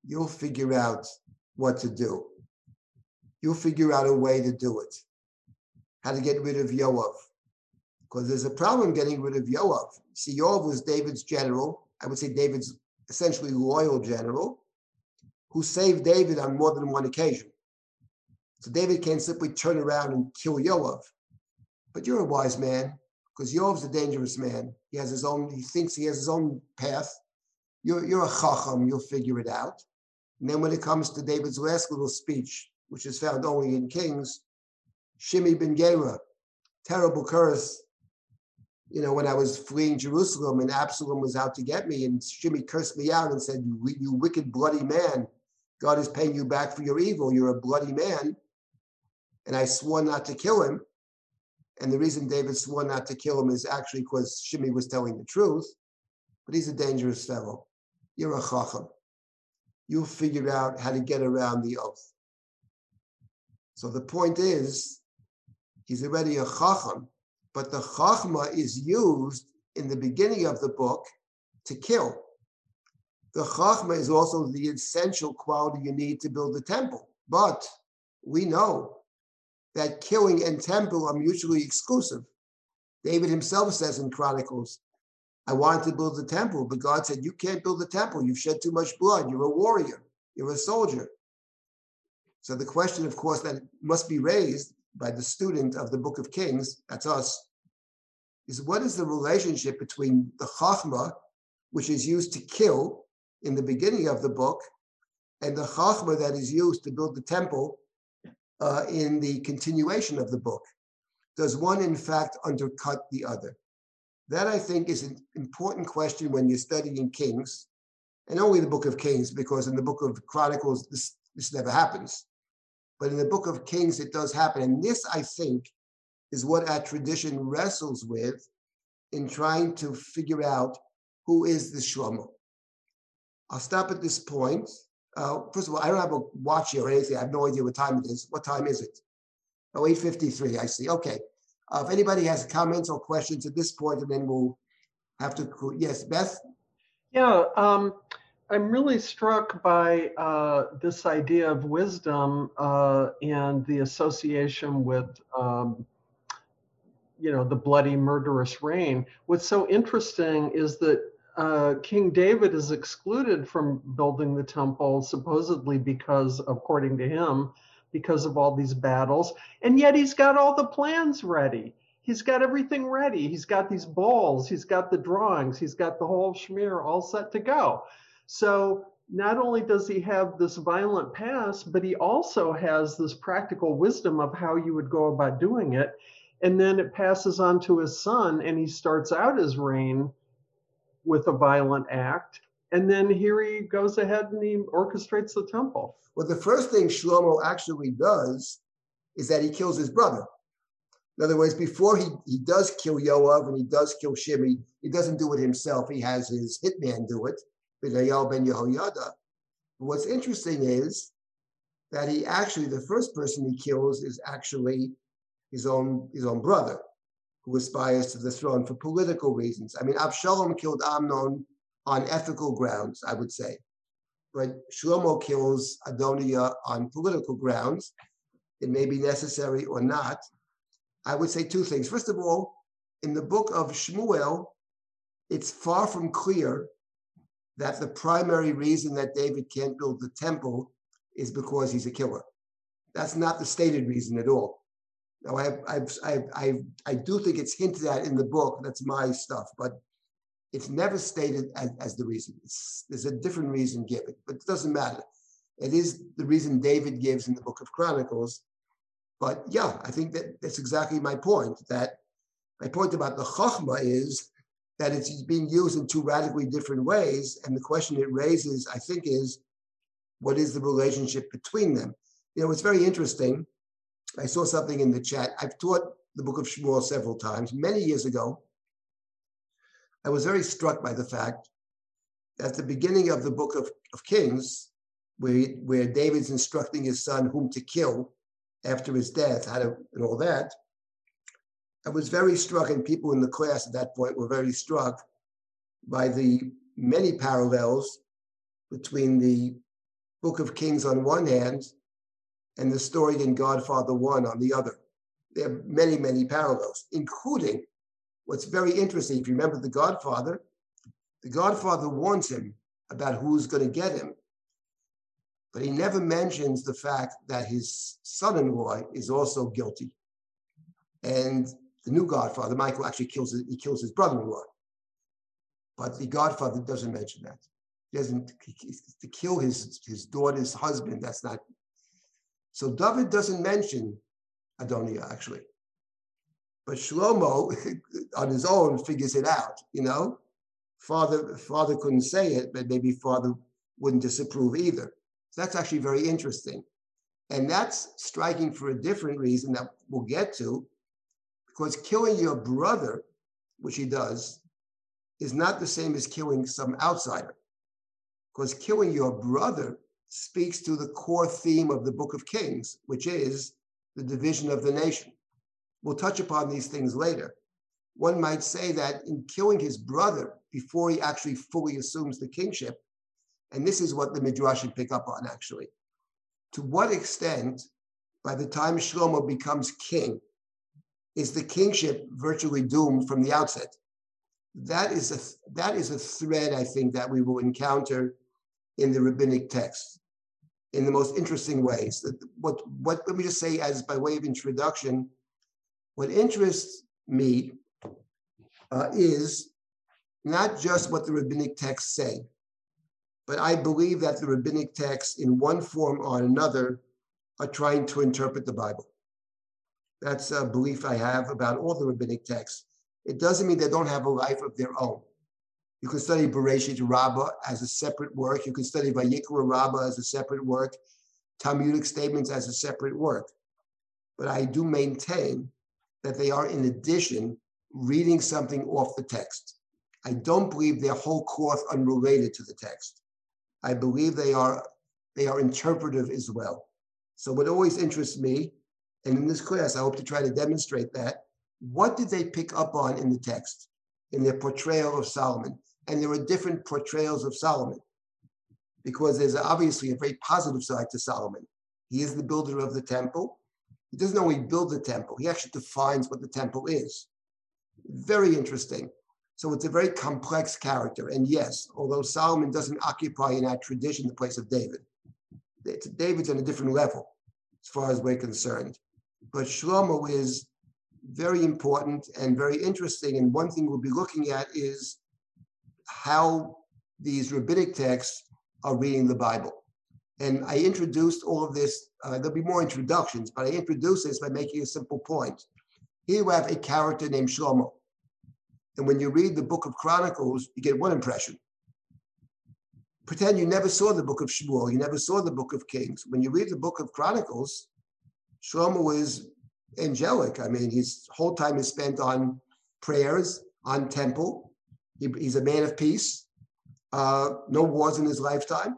you'll figure out what to do. You'll figure out a way to do it, how to get rid of Yoav. Because there's a problem getting rid of Yoav. See, Yoav was David's general, I would say David's essentially loyal general, who saved David on more than one occasion. So David can't simply turn around and kill Yoav. But you're a wise man, because Yoav's a dangerous man. He has his own, he thinks he has his own path. You're, you're a chacham, you'll figure it out. And then when it comes to David's last little speech, which is found only in Kings, Shimi Ben Gera, terrible curse. You know, when I was fleeing Jerusalem and Absalom was out to get me, and Shimi cursed me out and said, you, you wicked, bloody man. God is paying you back for your evil. You're a bloody man. And I swore not to kill him. And the reason David swore not to kill him is actually because Shimi was telling the truth. But he's a dangerous fellow. You're a chacham. You'll figure out how to get around the oath. So the point is, he's already a chacham, but the chachma is used in the beginning of the book to kill. The chachma is also the essential quality you need to build the temple. But we know that killing and temple are mutually exclusive. David himself says in Chronicles, I wanted to build the temple, but God said, you can't build the temple. You've shed too much blood. You're a warrior. You're a soldier. So the question, of course, that must be raised by the student of the Book of Kings, that's us, is what is the relationship between the chachma, which is used to kill in the beginning of the book, and the chachma that is used to build the temple uh, in the continuation of the book? Does one, in fact, undercut the other? That, I think, is an important question when you're studying Kings, and only the Book of Kings, because in the Book of Chronicles, this, this never happens. But in the Book of Kings, it does happen. And this, I think, is what our tradition wrestles with in trying to figure out who is this Shlomo. I'll stop at this point. Uh, first of all, I don't have a watch here or anything. I have no idea what time it is. What time is it? Oh, eight fifty-three, I see. Okay. Uh, if anybody has comments or questions at this point, and then we'll have to... Yes, Beth? Yeah. Um... I'm really struck by uh, this idea of wisdom uh, and the association with, um, you know, the bloody, murderous reign. What's so interesting is that uh, King David is excluded from building the temple, supposedly because, according to him, because of all these battles, and yet he's got all the plans ready. He's got everything ready. He's got these bowls. He's got the drawings. He's got the whole schmear all set to go. So not only does he have this violent past, but he also has this practical wisdom of how you would go about doing it. And then it passes on to his son, and he starts out his reign with a violent act. And then here he goes ahead and he orchestrates the temple. Well, the first thing Shlomo actually does is that he kills his brother. In other words, before he, he does kill Yoav and he does kill Shimi, he doesn't do it himself. He has his hitman do it, Bezalel ben Yehoyada. What's interesting is that he actually, the first person he kills is actually his own, his own brother, who aspires to the throne for political reasons. I mean, Avshalom killed Amnon on ethical grounds, I would say. But Shlomo kills Adoniyah on political grounds. It may be necessary or not. I would say two things. First of all, in the book of Shmuel, it's far from clear that the primary reason that David can't build the temple is because he's a killer. That's not the stated reason at all. Now, I, I, I, I, I do think it's hinted at in the book. That's my stuff, but it's never stated as, as the reason. It's, there's a different reason given, but it doesn't matter. It is the reason David gives in the book of Chronicles. But yeah, I think that that's exactly my point. That my point about the Chochmah is that it's being used in two radically different ways. And the question it raises, I think, is what is the relationship between them? You know, it's very interesting. I saw something in the chat. I've taught the book of Shmuel several times. Many years ago, I was very struck by the fact that at the beginning of the book of, of Kings, where, where David's instructing his son whom to kill after his death, how to, and all that, I was very struck, and people in the class at that point were very struck by the many parallels between the book of Kings on one hand and the story in Godfather One on the other. There are many, many parallels, including what's very interesting. If you remember the Godfather, the Godfather warns him about who's going to get him, but he never mentions the fact that his son-in-law is also guilty. And the new Godfather, Michael, actually kills his, he kills his brother-in-law, but the Godfather doesn't mention that. He doesn't to kill his his daughter's husband. That's not. So David doesn't mention Adoniyah, actually. But Shlomo, on his own, figures it out, you know? Father, father couldn't say it, but maybe father wouldn't disapprove either. So that's actually very interesting. And that's striking for a different reason that we'll get to, because killing your brother, which he does, is not the same as killing some outsider. Because killing your brother speaks to the core theme of the book of Kings, which is the division of the nation. We'll touch upon these things later. One might say that in killing his brother before he actually fully assumes the kingship, and this is what the Midrashim pick up on actually, to what extent by the time Shlomo becomes king, is the kingship virtually doomed from the outset? That is a, that is a thread, I think, that we will encounter in the rabbinic texts in the most interesting ways. What, what, let me just say as by way of introduction, what interests me uh, is not just what the rabbinic texts say, but I believe that the rabbinic texts in one form or another are trying to interpret the Bible. That's a belief I have about all the rabbinic texts. It doesn't mean they don't have a life of their own. You can study Bereshit Rabbah as a separate work. You can study Vayikra Rabbah as a separate work, Talmudic statements as a separate work. But I do maintain that they are, in addition, reading something off the text. I don't believe they're whole cloth unrelated to the text. I believe they are, they are interpretive as well. So what always interests me, and in this class, I hope to try to demonstrate that, what did they pick up on in the text, in their portrayal of Solomon? And there were different portrayals of Solomon, because there's obviously a very positive side to Solomon. He is the builder of the temple. He doesn't only build the temple, he actually defines what the temple is. Very interesting. So it's a very complex character. And yes, although Solomon doesn't occupy in our tradition the place of David, it's, David's on a different level as far as we're concerned. But Shlomo is very important and very interesting. And one thing we'll be looking at is how these rabbinic texts are reading the Bible. And I introduced all of this, uh, there'll be more introductions, but I introduced this by making a simple point. Here we have a character named Shlomo. And when you read the book of Chronicles, you get one impression. Pretend you never saw the book of Shmuel, you never saw the book of Kings. When you read the book of Chronicles, Shlomo is angelic. I mean, his whole time is spent on prayers, on temple. He, he's a man of peace. Uh, no wars in his lifetime.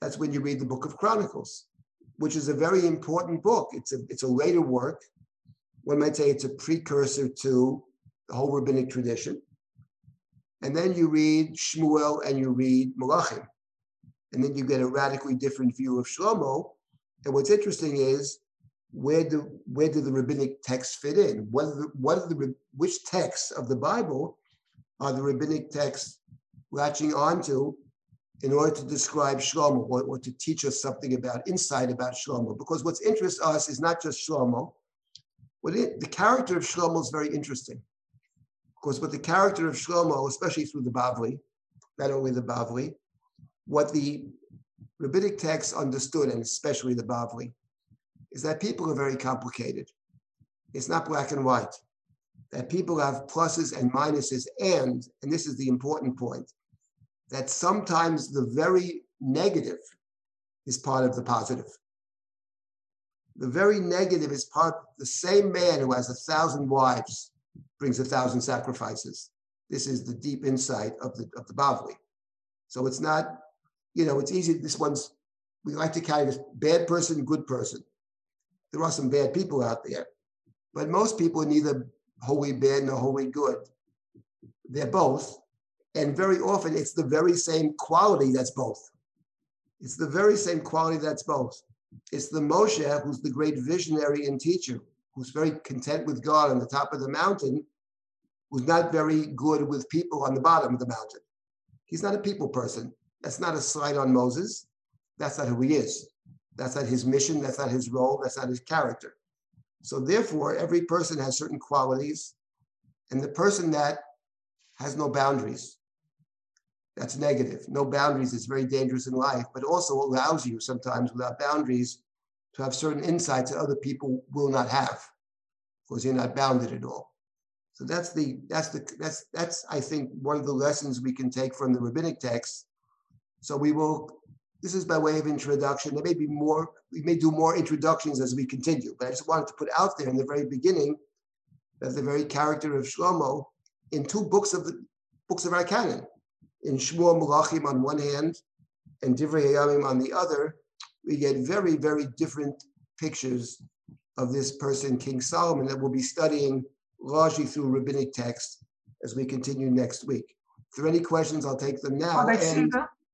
That's when you read the Book of Chronicles, which is a very important book. It's a, it's a later work. One might say it's a precursor to the whole rabbinic tradition. And then you read Shmuel and you read Melachim. And then you get a radically different view of Shlomo. And what's interesting is, where do, where do the rabbinic texts fit in? What are the, what are the, which texts of the Bible are the rabbinic texts latching onto in order to describe Shlomo, or, or to teach us something about, insight about Shlomo? Because what interests us is not just Shlomo. What it, the character of Shlomo is very interesting. Because what the character of Shlomo, especially through the Bavli, not only the Bavli, what the rabbinic texts understood, and especially the Bavli, is that people are very complicated. It's not black and white. That people have pluses and minuses, and, and this is the important point, that sometimes the very negative is part of the positive. The very negative is part, the same man who has a thousand wives brings a thousand sacrifices. This is the deep insight of the, of the Bavli. So it's not, you know, it's easy, this one's, we like to carry this bad person, good person. There are some bad people out there, but most people are neither wholly bad nor wholly good. They're both. And very often it's the very same quality that's both. It's the very same quality that's both. It's the Moshe who's the great visionary and teacher, who's very content with God on the top of the mountain, who's not very good with people on the bottom of the mountain. He's not a people person. That's not a slight on Moses. That's not who he is. That's not his mission. That's not his role. That's not his character. So therefore, every person has certain qualities. And the person that has no boundaries, that's negative. No boundaries is very dangerous in life, but also allows you sometimes without boundaries to have certain insights that other people will not have, because you're not bounded at all. So that's the that's the that's that's I think one of the lessons we can take from the rabbinic texts. So we will. This is by way of introduction. There may be more. We may do more introductions as we continue. But I just wanted to put out there in the very beginning that the very character of Shlomo in two books of the books of our canon, in Shmuel Melachim on one hand, and Divrei Hayamim on the other, we get very, very different pictures of this person, King Solomon, that we'll be studying largely through rabbinic texts as we continue next week. If there are any questions, I'll take them now.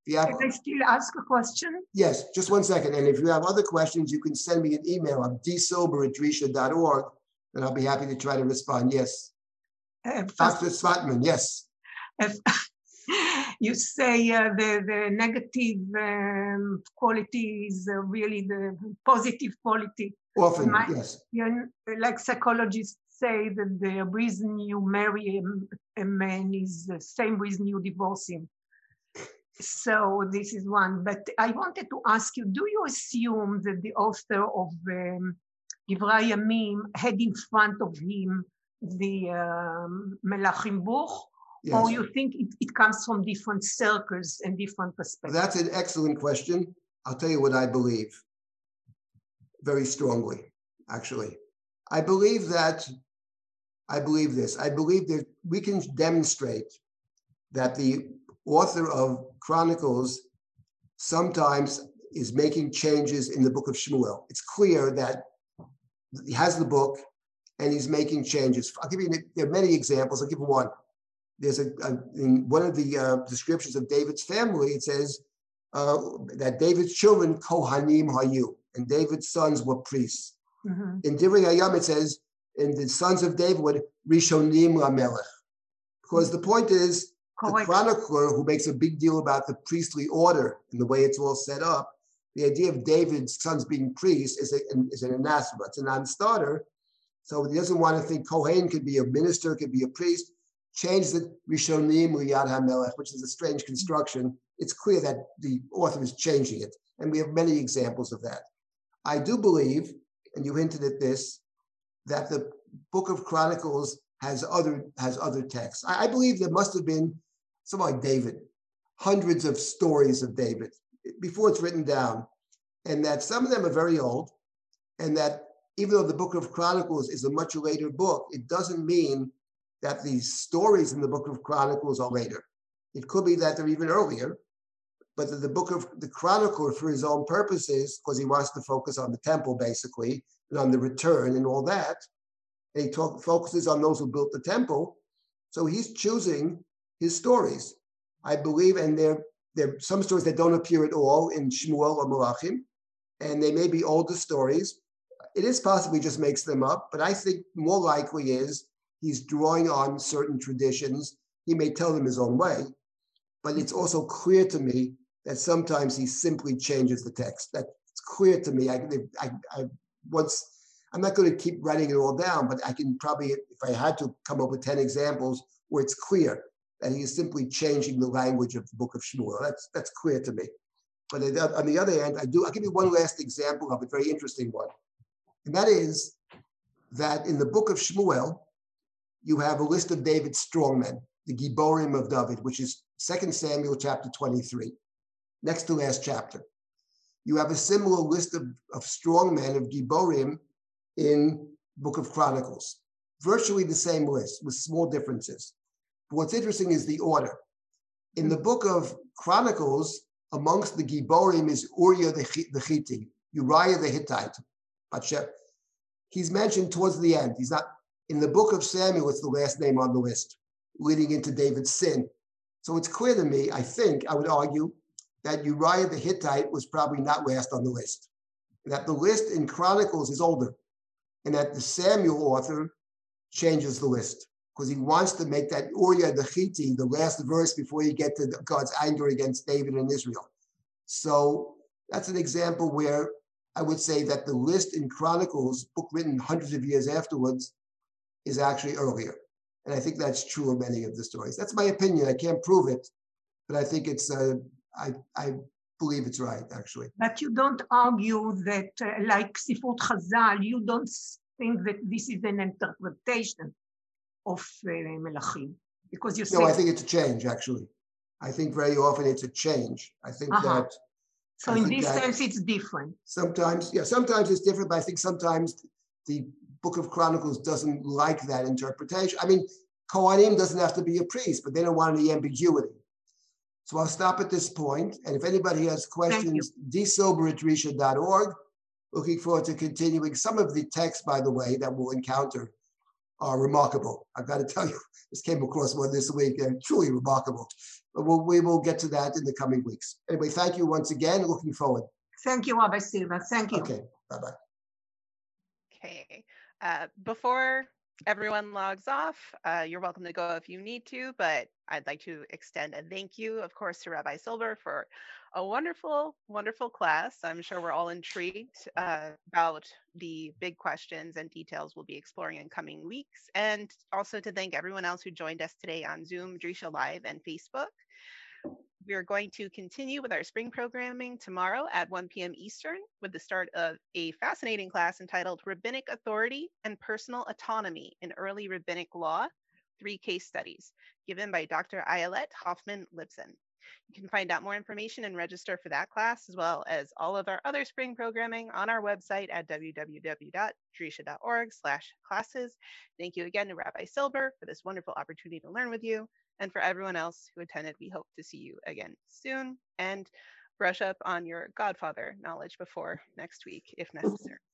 Yeah. Can I still ask a question? Yes, just one second. And if you have other questions, you can send me an email. I'm d silber at drisha dot org, and I'll be happy to try to respond. Yes. Uh, Doctor Swatman, yes. If you say uh, the, the negative um, quality is uh, really the positive quality. Often, My, yes. You know, like psychologists say that the reason you marry a, a man is the same reason you divorce him. So this is one, but I wanted to ask you, do you assume that the author of um, Divrei Yamim had in front of him the um, Melachim Buch, yes, or you think it, it comes from different circles and different perspectives? That's an excellent question. I'll tell you what I believe very strongly, actually. I believe that, I believe this, I believe that we can demonstrate that the author of Chronicles sometimes is making changes in the book of Shmuel. It's clear that he has the book and he's making changes. I'll give you, there are many examples. I'll give you one. There's a, a in one of the uh, descriptions of David's family, it says uh, that David's children, Kohanim Hayu, and David's sons were priests. Mm-hmm. In Divrei Hayam, it says, and the sons of David were Rishonim LaMelech. Because the point is, the chronicler who makes a big deal about the priestly order and the way it's all set up, the idea of David's sons being priests is, a, is an anathema. It's a non-starter. So he doesn't want to think Kohen could be a minister, could be a priest. Change the Rishonim Liyad HaMelech, which is a strange construction. It's clear that the author is changing it. And we have many examples of that. I do believe, and you hinted at this, that the Book of Chronicles has other, has other texts. I, I believe there must have been someone like David, hundreds of stories of David before it's written down, and that some of them are very old, and that even though the book of Chronicles is a much later book, it doesn't mean that the stories in the book of Chronicles are later. It could be that they're even earlier, but the, the book of the Chronicle, for his own purposes, because he wants to focus on the temple, basically, and on the return and all that, and he talk, focuses on those who built the temple, so he's choosing his stories, I believe, and there, there are some stories that don't appear at all in Shmuel or Melachim, and they may be older stories. It is possible he just makes them up, but I think more likely is he's drawing on certain traditions. He may tell them his own way, but it's also clear to me that sometimes he simply changes the text. That's clear to me. I, I, I once, I'm not going to keep writing it all down, but I can probably, if I had to, come up with ten examples where it's clear that he is simply changing the language of the book of Shmuel. That's, that's clear to me. But on the other hand, I do, I'll give you one last example of a very interesting one. And that is that in the book of Shmuel, you have a list of David's strongmen, the Giborim of David, which is Second Samuel chapter twenty-three, next to last chapter. You have a similar list of, of strongmen, of Giborim, in book of Chronicles, virtually the same list with small differences. But what's interesting is the order. In the book of Chronicles, amongst the Giborim is Uriah the Hittite, Uriah the Hittite. He's mentioned towards the end. He's not in the book of Samuel. It's the last name on the list, leading into David's sin. So it's clear to me, I think, I would argue, that Uriah the Hittite was probably not last on the list, and that the list in Chronicles is older, and that the Samuel author changes the list because he wants to make that Uriah the Hittite the last verse before you get to God's anger against David and Israel. So that's an example where I would say that the list in Chronicles, book written hundreds of years afterwards, is actually earlier. And I think that's true of many of the stories. That's my opinion. I can't prove it, but I think it's, uh, I, I believe it's right, actually. But you don't argue that, uh, like Sifrut Chazal, you don't think that this is an interpretation of uh, Melachim, because you say— No, I think it's a change, actually. I think very often it's a change. I think uh-huh. that— So in this sense, it's different. Sometimes, yeah, sometimes it's different, but I think sometimes the Book of Chronicles doesn't like that interpretation. I mean, Kohanim doesn't have to be a priest, but they don't want any ambiguity. So I'll stop at this point, and if anybody has questions, d silber at risha dot org. Looking forward to continuing. Some of the texts, by the way, that we'll encounter are remarkable. I've got to tell you, this came across one this week, and truly remarkable. But we'll, we will get to that in the coming weeks. Anyway, thank you once again. Looking forward. Thank you, Rabbi Silber. Thank you. Okay, bye-bye. Okay. Uh, before everyone logs off, uh, you're welcome to go if you need to, but I'd like to extend a thank you, of course, to Rabbi Silber for a wonderful, wonderful class. I'm sure we're all intrigued uh, about the big questions and details we'll be exploring in coming weeks. And also to thank everyone else who joined us today on Zoom, Drisha Live, and Facebook. We are going to continue with our spring programming tomorrow at one p m Eastern with the start of a fascinating class entitled Rabbinic Authority and Personal Autonomy in Early Rabbinic Law, Three Case Studies, given by Doctor Ayelet Hoffman-Lipson. You can find out more information and register for that class, as well as all of our other spring programming, on our website at w w w dot drisha dot org slash classes. Thank you again to Rabbi Silber for this wonderful opportunity to learn with you. And for everyone else who attended, we hope to see you again soon, and brush up on your Godfather knowledge before next week, if necessary.